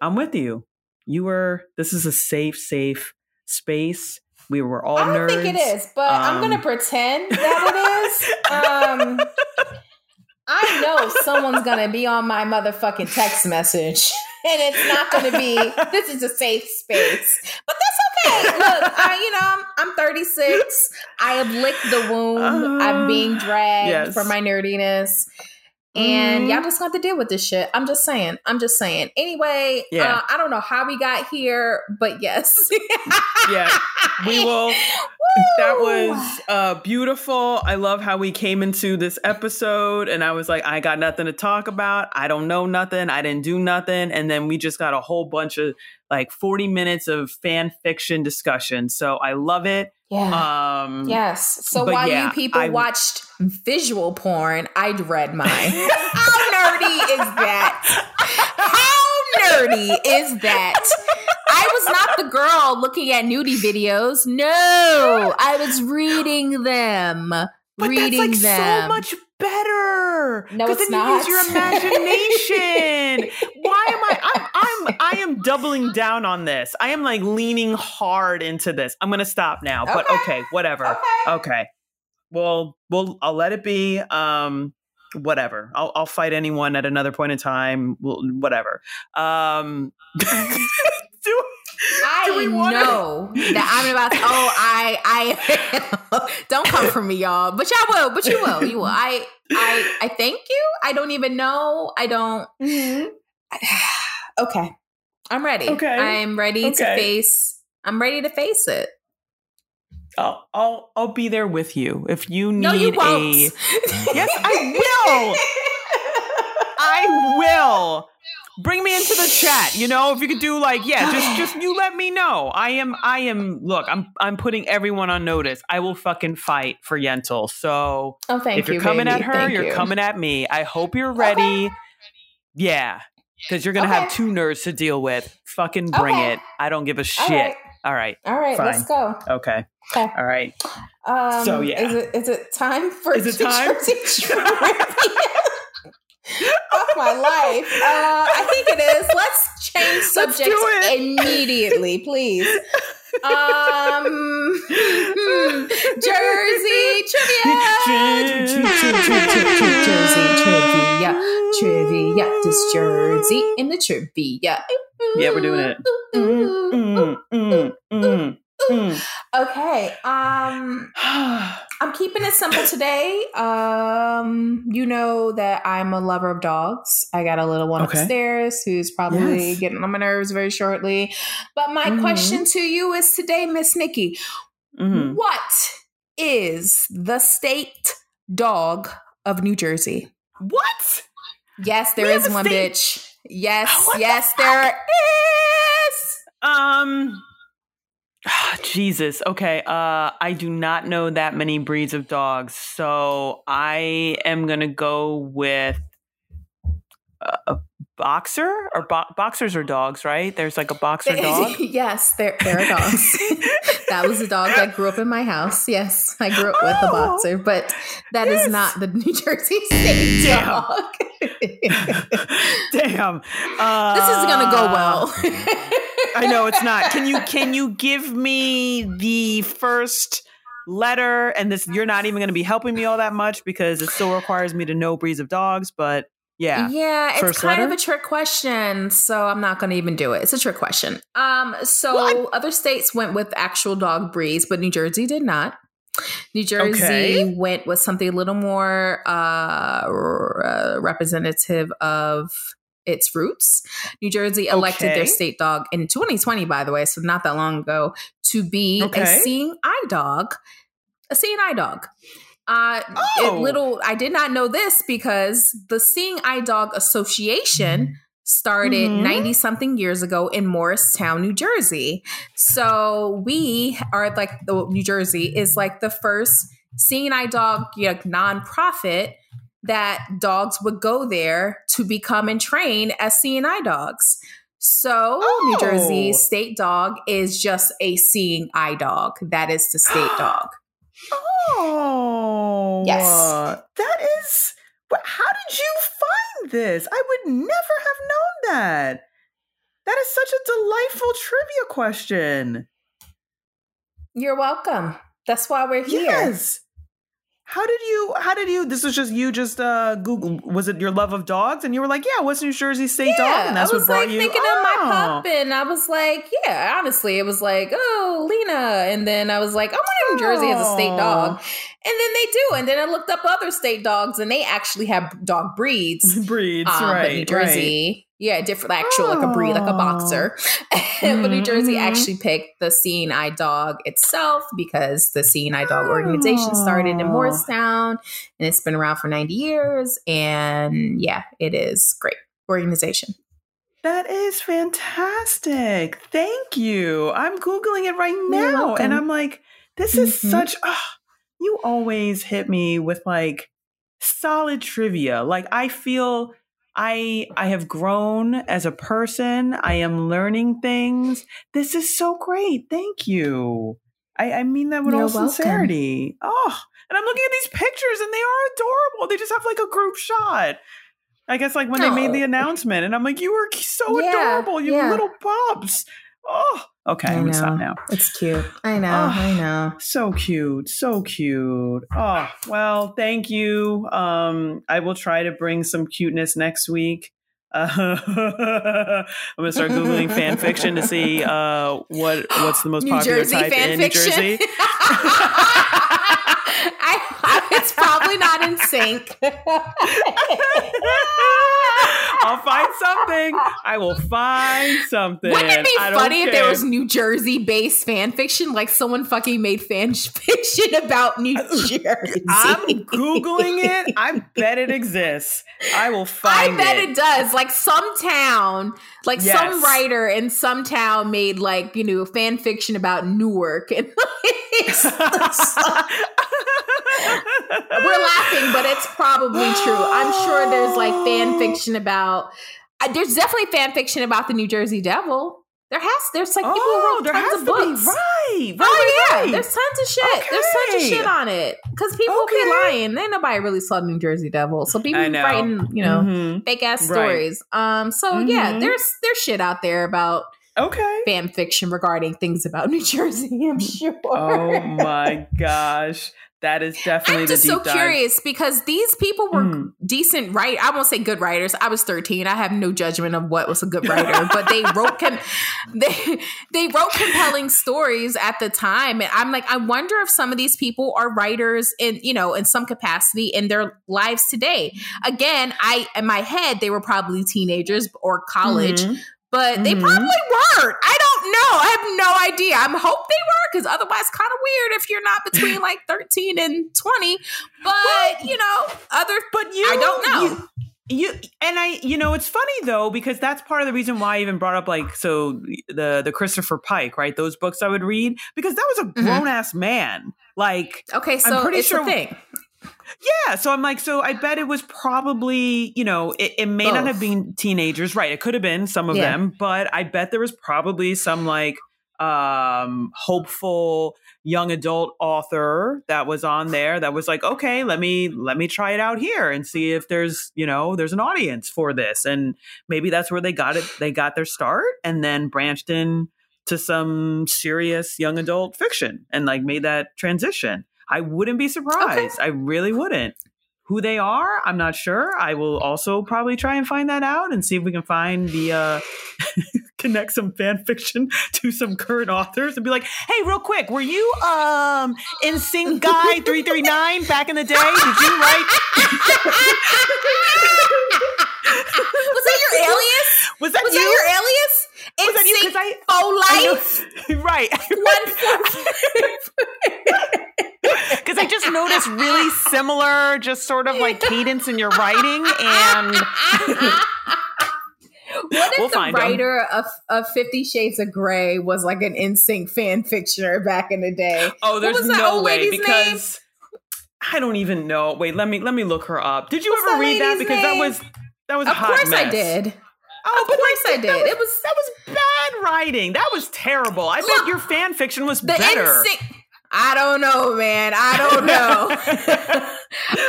I'm with you. You were. This is a safe, safe space. We were all nerds. I don't nerds. think it is, but um, I'm gonna pretend that it is. um, I know someone's gonna be on my motherfucking text message, and it's not gonna be. This is a safe space, but that's. Hey, look, I, you know, I'm, I'm thirty-six. I have licked the wound. Uh, I'm being dragged yes. for my nerdiness. And mm. y'all just going to have to deal with this shit. I'm just saying. I'm just saying. Anyway, yeah. uh, I don't know how we got here, but yes. yeah, we will. Woo! That was uh, beautiful. I love how we came into this episode and I was like, I got nothing to talk about. I don't know nothing. I didn't do nothing. And then we just got a whole bunch of like forty minutes of fan fiction discussion. So I love it. Yeah. Um, yes. So while yeah, you people I, watched visual porn, I'd read mine. How nerdy is that? How nerdy is that? I was not the girl looking at nudie videos. No, I was reading them. But reading that's like them. so much better. No, it's then not. Because you use your imagination. Why am I? I'm, I'm I am doubling down on this. I am like leaning hard into this. I'm gonna stop now. Okay. But okay, whatever. Okay. okay. Well, well, I'll let it be. Um, whatever. I'll I'll fight anyone at another point in time. We'll, whatever. Um, do, do I we wanna- know that I'm about to. Oh, I I don't come for me, y'all. But y'all will. But you will. You will. I I I thank you. I don't even know. I don't. Mm-hmm. I, okay. I'm ready. Okay. I'm ready okay. to face. I'm ready to face it. I'll, I'll I'll be there with you if you need no, you won't. a. Yes, I will. I will. Bring me into the chat. You know, if you could do like, yeah, just just you let me know. I am. I am. Look, I'm. I'm putting everyone on notice. I will fucking fight for Yentl. So oh, thank if you're you, coming baby. at her, thank you're you. coming at me. I hope you're ready. Okay. Yeah, because you're gonna okay. have two nerds to deal with. Fucking bring okay. it. I don't give a shit. All right. All right. All right. Fine. Let's go. Okay. Okay. All right. Um, so yeah, is it is it time for is it teacher, time? teacher of my life. Uh, I think it is. Let's change subject immediately, please. Um, hmm. Jersey trivia. Jersey trivia, trivia. This Jersey in the trivia. Yeah, we're doing it. Mm, mm, mm, mm. Okay. Um, I'm keeping it simple today. Um, you know that I'm a lover of dogs. I got a little one okay. upstairs who's probably yes. getting on my nerves very shortly. But my mm-hmm. question to you is today, Miss Nikki, mm-hmm. what is the state dog of New Jersey? What? Yes, there we is one state- bitch. Yes, oh, yes, the there is. Um, oh, Jesus. Okay. Uh, I do not know that many breeds of dogs, so I am gonna go with a, a boxer or bo- boxers are dogs, right? There's like a boxer dog. Yes, there there are dogs. That was a dog that grew up in my house. Yes, I grew up oh, with a boxer, but that yes. is not the New Jersey state Damn. dog. Damn, uh, this is gonna go well. I know it's not. Can you can you give me the first letter? And this, you're not even gonna be helping me all that much because it still requires me to know breeds of dogs. But yeah, yeah, it's first kind letter? of a trick question, so I'm not gonna even do it. It's a trick question. Um, so what? Other states went with actual dog breeds, but New Jersey did not. New Jersey okay. went with something a little more uh, r- representative of its roots. New Jersey elected okay. their state dog in twenty twenty, by the way, so not that long ago, to be okay. a seeing eye dog. A seeing eye dog. Uh, oh. it little, I did not know this because the Seeing Eye Dog Association mm-hmm. started ninety mm-hmm. something years ago in Morristown, New Jersey. So we are like the New Jersey is like the first Seeing Eye Dog, you know, nonprofit that dogs would go there to become and train as Seeing Eye dogs. So oh. New Jersey's state dog is just a Seeing Eye Dog. That is the state dog. Oh, yes, that is. But how did you find this? I would never have known that. That is such a delightful trivia question. You're welcome. That's why we're here. Yes. How did you, how did you, this was just, you just uh, Google, was it your love of dogs? And you were like, yeah, what's New Jersey state yeah, dog? And that's what brought like you. I was like thinking oh. of my pup and I was like, yeah, honestly, it was like, oh, Lena. And then I was like, I wonder if New Jersey has a state dog. And then they do. And then I looked up other state dogs and they actually have dog breeds. Breeds, um, right. But New Jersey, right. yeah, different actual, oh. like a breed, like a boxer. Mm-hmm. But New Jersey actually picked the Seeing Eye Dog itself because the Seeing Eye Dog organization started in Morristown and it's been around for ninety years. And yeah, it is great organization. That is fantastic. Thank you. I'm Googling it right now. And I'm like, this is mm-hmm. such... Oh, you always hit me with like solid trivia. Like I feel I I have grown as a person. I am learning things. This is so great. Thank you. I, I mean that with You're all sincerity. Welcome. Oh, and I'm looking at these pictures and they are adorable. They just have like a group shot. I guess like when oh. they made the announcement and I'm like, you were so yeah, adorable. You yeah. little pups. Oh, okay. I I'm gonna stop now. It's cute. I know. Oh, I know. So cute. So cute. Oh, well, thank you. Um, I will try to bring some cuteness next week. Uh, I'm gonna start Googling fan fiction to see uh what what's the most New popular Jersey type in fiction. New Jersey. I, it's probably not in sync. I'll find something. I will find something. Wouldn't it be I funny if there was New Jersey-based fan fiction? Like someone fucking made fan fiction about New Jersey. I'm Googling it. I bet it exists. I will find it. I bet it. it does. Like some town, like yes. some writer in some town made like, you know, fan fiction about Newark. And it's, it's, we're laughing, but it's probably true. I'm sure there's like fan fiction about. Uh, there's definitely fan fiction about the New Jersey Devil. There has. There's like people oh, who wrote tons of books. Be, right. right. right oh, right, yeah. Right. There's tons of shit. Okay. There's tons of shit on it. Because people okay. be lying. Ain't nobody really saw New Jersey Devil. So people be writing, you know, mm-hmm. fake ass right. stories. Um. So, mm-hmm. yeah, there's there's shit out there about okay. fan fiction regarding things about New Jersey, I'm sure. Oh, my gosh. That is definitely I'm just the deep so dive. Curious because these people were mm. decent writers. I won't say good writers. I was thirteen. I have no judgment of what was a good writer, but they wrote com- they they wrote compelling stories at the time. And I'm like, I wonder if some of these people are writers in, you know, in some capacity in their lives today. Again, I in my head they were probably teenagers or college. Mm-hmm. But they mm-hmm. probably weren't. I don't know. I have no idea. I hope they were, because otherwise kind of weird if you're not between like thirteen and twenty. But, well, you know, other but you I don't know. You, you and I, you know, it's funny though, because that's part of the reason why I even brought up like so the the Christopher Pike, right? Those books I would read, because that was a mm-hmm. grown ass man. Like okay, so I'm pretty it's sure a thing. Yeah. So I'm like, so I bet it was probably, you know, it, it may Both. Not have been teenagers. Right. It could have been some of yeah. them, but I bet there was probably some like um, hopeful young adult author that was on there that was like, okay, let me, let me try it out here and see if there's, you know, there's an audience for this. And maybe that's where they got it. They got their start and then branched in to some serious young adult fiction and like made that transition. I wouldn't be surprised. Okay. I really wouldn't. Who they are, I'm not sure. I will also probably try and find that out and see if we can find the, uh, connect some fan fiction to some current authors and be like, hey, real quick, were you um, N sync guy three thirty-nine back in the day? Did you write? Was that your alias? Was that, was you? that your alias? Was that you? 'Cause I, I know, right. Because I just noticed really similar, just sort of like cadence in your writing. And what if we'll the writer of, of Fifty Shades of Grey was like an N sync fan fictioner back in the day? Oh, there's no way because name? I don't even know. Wait, let me let me look her up. Did you What's ever read that? Because name? that was that was of a hot course mess. I did. Oh, of but course like, I did. That was, it was that was bad writing. That was terrible. I look, bet your fan fiction was better. N sync I don't know, man. I don't know.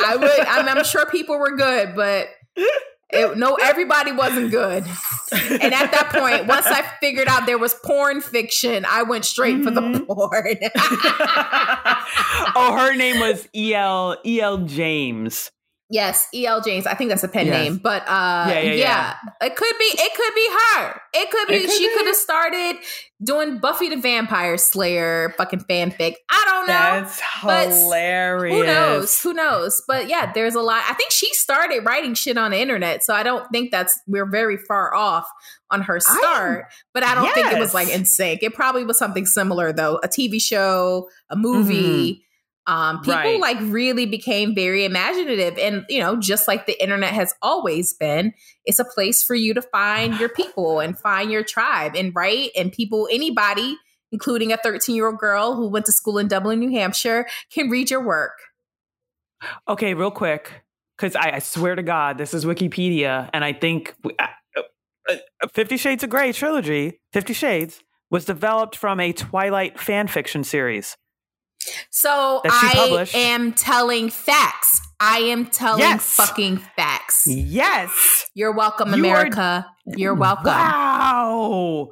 I would. I'm, I'm sure people were good, but it, no, everybody wasn't good. And at that point, once I figured out there was porn fiction, I went straight mm-hmm. for the porn. Oh, her name was E L E L James. Yes, E L James. I think that's a pen yes. name, but uh, yeah, yeah, yeah. yeah, it could be. It could be her. It could be. It could she could have started doing Buffy the Vampire Slayer fucking fanfic. I don't know. That's but hilarious. Who knows? Who knows? But yeah, there's a lot. I think she started writing shit on the internet, so I don't think that's we're very far off on her start. I, but I don't yes. think it was like N sync. It probably was something similar though. A T V show, a movie. Mm-hmm. Um, people right. like really became very imaginative, and you know, just like the internet has always been, it's a place for you to find your people and find your tribe and write. And people, anybody, including a thirteen-year-old girl who went to school in Dublin, New Hampshire, can read your work. Okay, real quick, because I, I swear to God, this is Wikipedia, and I think we, uh, uh, Fifty Shades of Grey trilogy, Fifty Shades, was developed from a Twilight fan fiction series. So I published. am telling facts. I am telling yes. fucking facts. Yes. You're welcome, America. You are... You're welcome. Wow.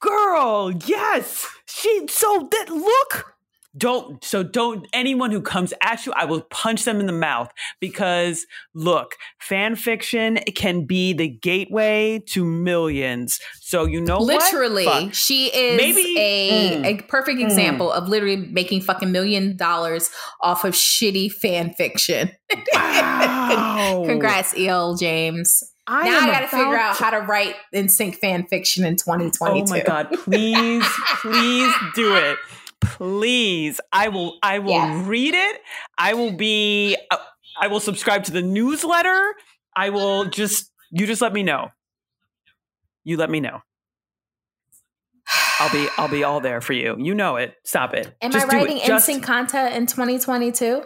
Girl, yes. She so that look. Don't so don't anyone who comes at you, I will punch them in the mouth, because look, fan fiction can be the gateway to millions. So you know literally, what? Fuck. She is Maybe, a, mm, a perfect example mm. of literally making fucking million dollars off of shitty fan fiction. Wow. Congrats, E L James. I now I got to figure out how to write N sync fan fiction in twenty twenty-two. Oh my God, please, please do it. Please, I will. I will yeah. read it. I will be. I will subscribe to the newsletter. I will just. You just let me know. You let me know. I'll be. I'll be all there for you. You know it. Stop it. Am just I writing N sync content in twenty twenty-two?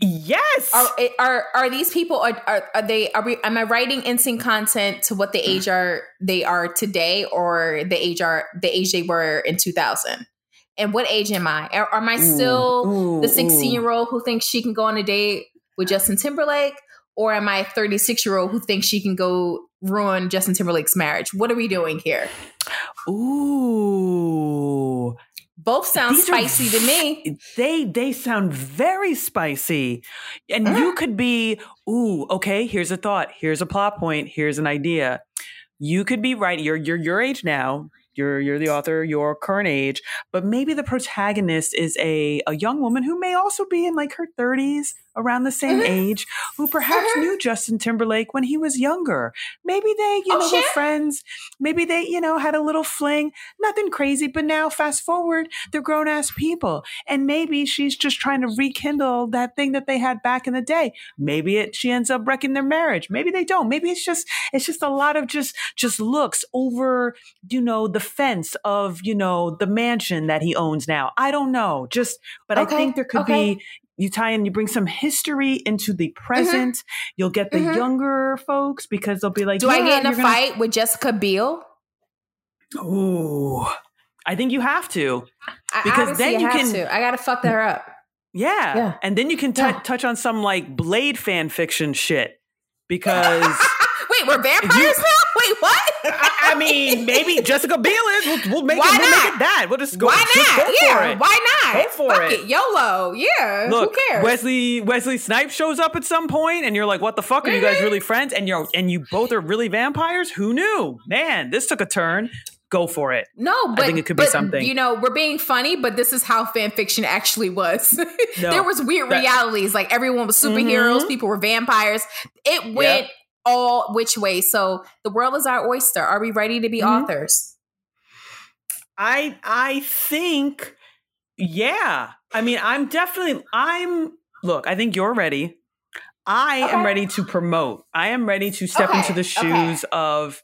Yes. Are are are these people are are, are they are we, am I writing N Sync content to what the age are they are today or the age are the age they were in two thousand? And what age am I? Are, am I still ooh, ooh, the sixteen-year-old who thinks she can go on a date with Justin Timberlake, or am I a thirty-six-year-old who thinks she can go ruin Justin Timberlake's marriage? What are we doing here? Ooh. Both sound These spicy are, to me. They they sound very spicy. And mm. you could be, ooh, okay, here's a thought. Here's a plot point. Here's an idea. You could be right. You're, you're your age now. You're you're the author. Your current age. But maybe the protagonist is a, a young woman who may also be in like her thirties, around the same mm-hmm. age, who perhaps mm-hmm. knew Justin Timberlake when he was younger. Maybe they, you oh, know, shit. were friends. Maybe they, you know, had a little fling. Nothing crazy. But now fast forward, they're grown-ass people. And maybe she's just trying to rekindle that thing that they had back in the day. Maybe it, she ends up wrecking their marriage. Maybe they don't. Maybe it's just it's just a lot of just just looks over, you know, the fence of, you know, the mansion that he owns now. I don't know. Just, but okay. I think there could okay. be... You tie in, you bring some history into the present. Mm-hmm. You'll get the mm-hmm. younger folks because they'll be like, do yeah, I get in a gonna- fight with Jessica Biel? Ooh, I think you have to. Because I then you have can. To. I got to fuck her up. Yeah. yeah. And then you can t- yeah. touch on some like Blade fan fiction shit because. Wait, we're vampires you- now? Wait, what? I, I mean, maybe Jessica Biel is. We'll, we'll, make, it, we'll make it that. We'll just go, why just go yeah, for it. Why not? Go for Fuck it. it. YOLO. Yeah. Look, who cares? Wesley Wesley Snipes shows up at some point, and you're like, "What the fuck? Are mm-hmm. you guys really friends?" And you and you both are really vampires. Who knew? Man, this took a turn. Go for it. No, but I think it could but, be something. You know, we're being funny, but this is how fan fiction actually was. No, there was weird that, realities. Like everyone was superheroes. Mm-hmm. People were vampires. It went. Yep. All which way. So the world is our oyster. Are we ready to be mm-hmm. authors? I I think, yeah. I mean, I'm definitely, I'm, look, I think you're ready. I okay. am ready to promote. I am ready to step okay. into the shoes okay. of,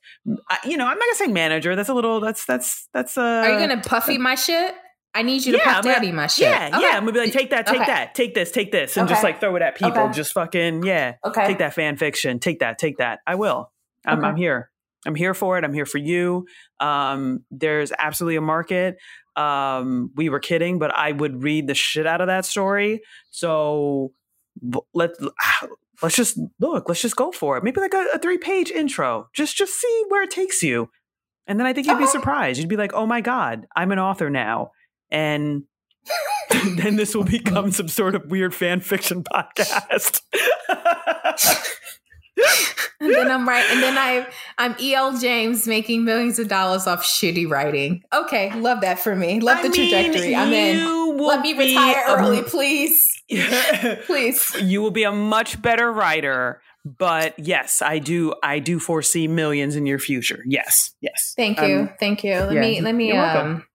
you know, I'm not gonna say manager. That's a little, that's, that's, that's a. Are you gonna puffy my shit? I need you to yeah, puff daddy gonna, my shit. Yeah, okay. yeah. I'm gonna be like, take that, take okay. that, take this, take this, and okay. just like throw it at people. Okay. Just fucking, yeah. Okay. Take that fan fiction. Take that, take that. I will. I'm, okay. I'm here. I'm here for it. I'm here for you. Um, there's absolutely a market. Um, we were kidding, but I would read the shit out of that story. So let's let's just look. Let's just go for it. Maybe like a, a three page intro. Just just see where it takes you, and then I think you'd okay. be surprised. You'd be like, oh my god, I'm an author now. And then this will become some sort of weird fan fiction podcast. And then I'm right. And then I, I'm E L. James making millions of dollars off shitty writing. Okay. Love that for me. Love I the trajectory. Mean, I'm in. Let me retire a, early, please. Please. You will be a much better writer. But yes, I do. I do foresee millions in your future. Yes. Yes. Thank you. Um, Thank you. Let yeah, me, let me, you're um, welcome.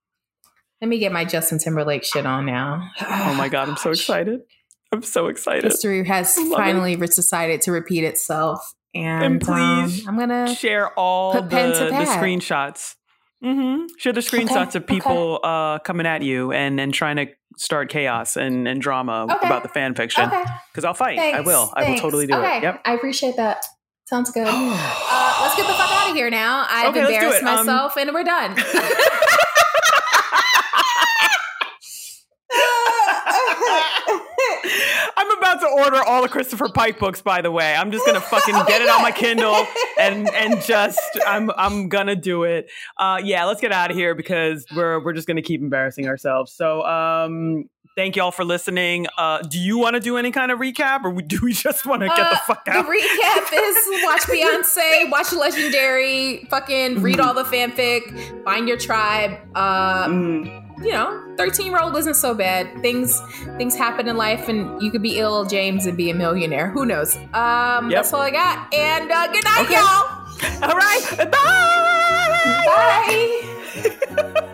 Let me get my Justin Timberlake shit on now. Oh my God, I'm so excited. I'm so excited. History has finally it. decided to repeat itself. And, and please, um, I'm going to share all the, the screenshots. Mm-hmm. Share the screenshots okay. of people okay. uh, coming at you and, and trying to start chaos and, and drama okay. about the fan fiction. Because okay. I'll fight. Thanks. I will. Thanks. I will totally do okay. it. Yep. I appreciate that. Sounds good. uh, let's get the fuck out of here now. I've okay, embarrassed myself um, and we're done. I'm about to order all the Christopher Pike books, by the way. I'm just gonna fucking oh get it God. on my Kindle and and just I'm I'm gonna do it. Uh, yeah, let's get out of here because we're we're just gonna keep embarrassing ourselves. So um, thank y'all for listening. Uh, do you want to do any kind of recap, or do we just want to uh, get the fuck out? The recap is watch Beyonce, watch Legendary, fucking read all the fanfic, find your tribe. Uh, mm. You know, thirteen-year-old isn't so bad. Things things happen in life, and you could be E L. James and be a millionaire. Who knows? Um, yep. That's all I got. And uh, good night, okay. y'all. All right.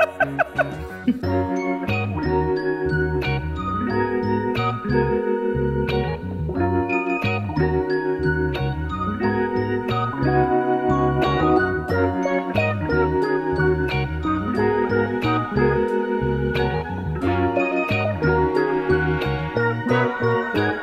Bye. Bye. Thank you.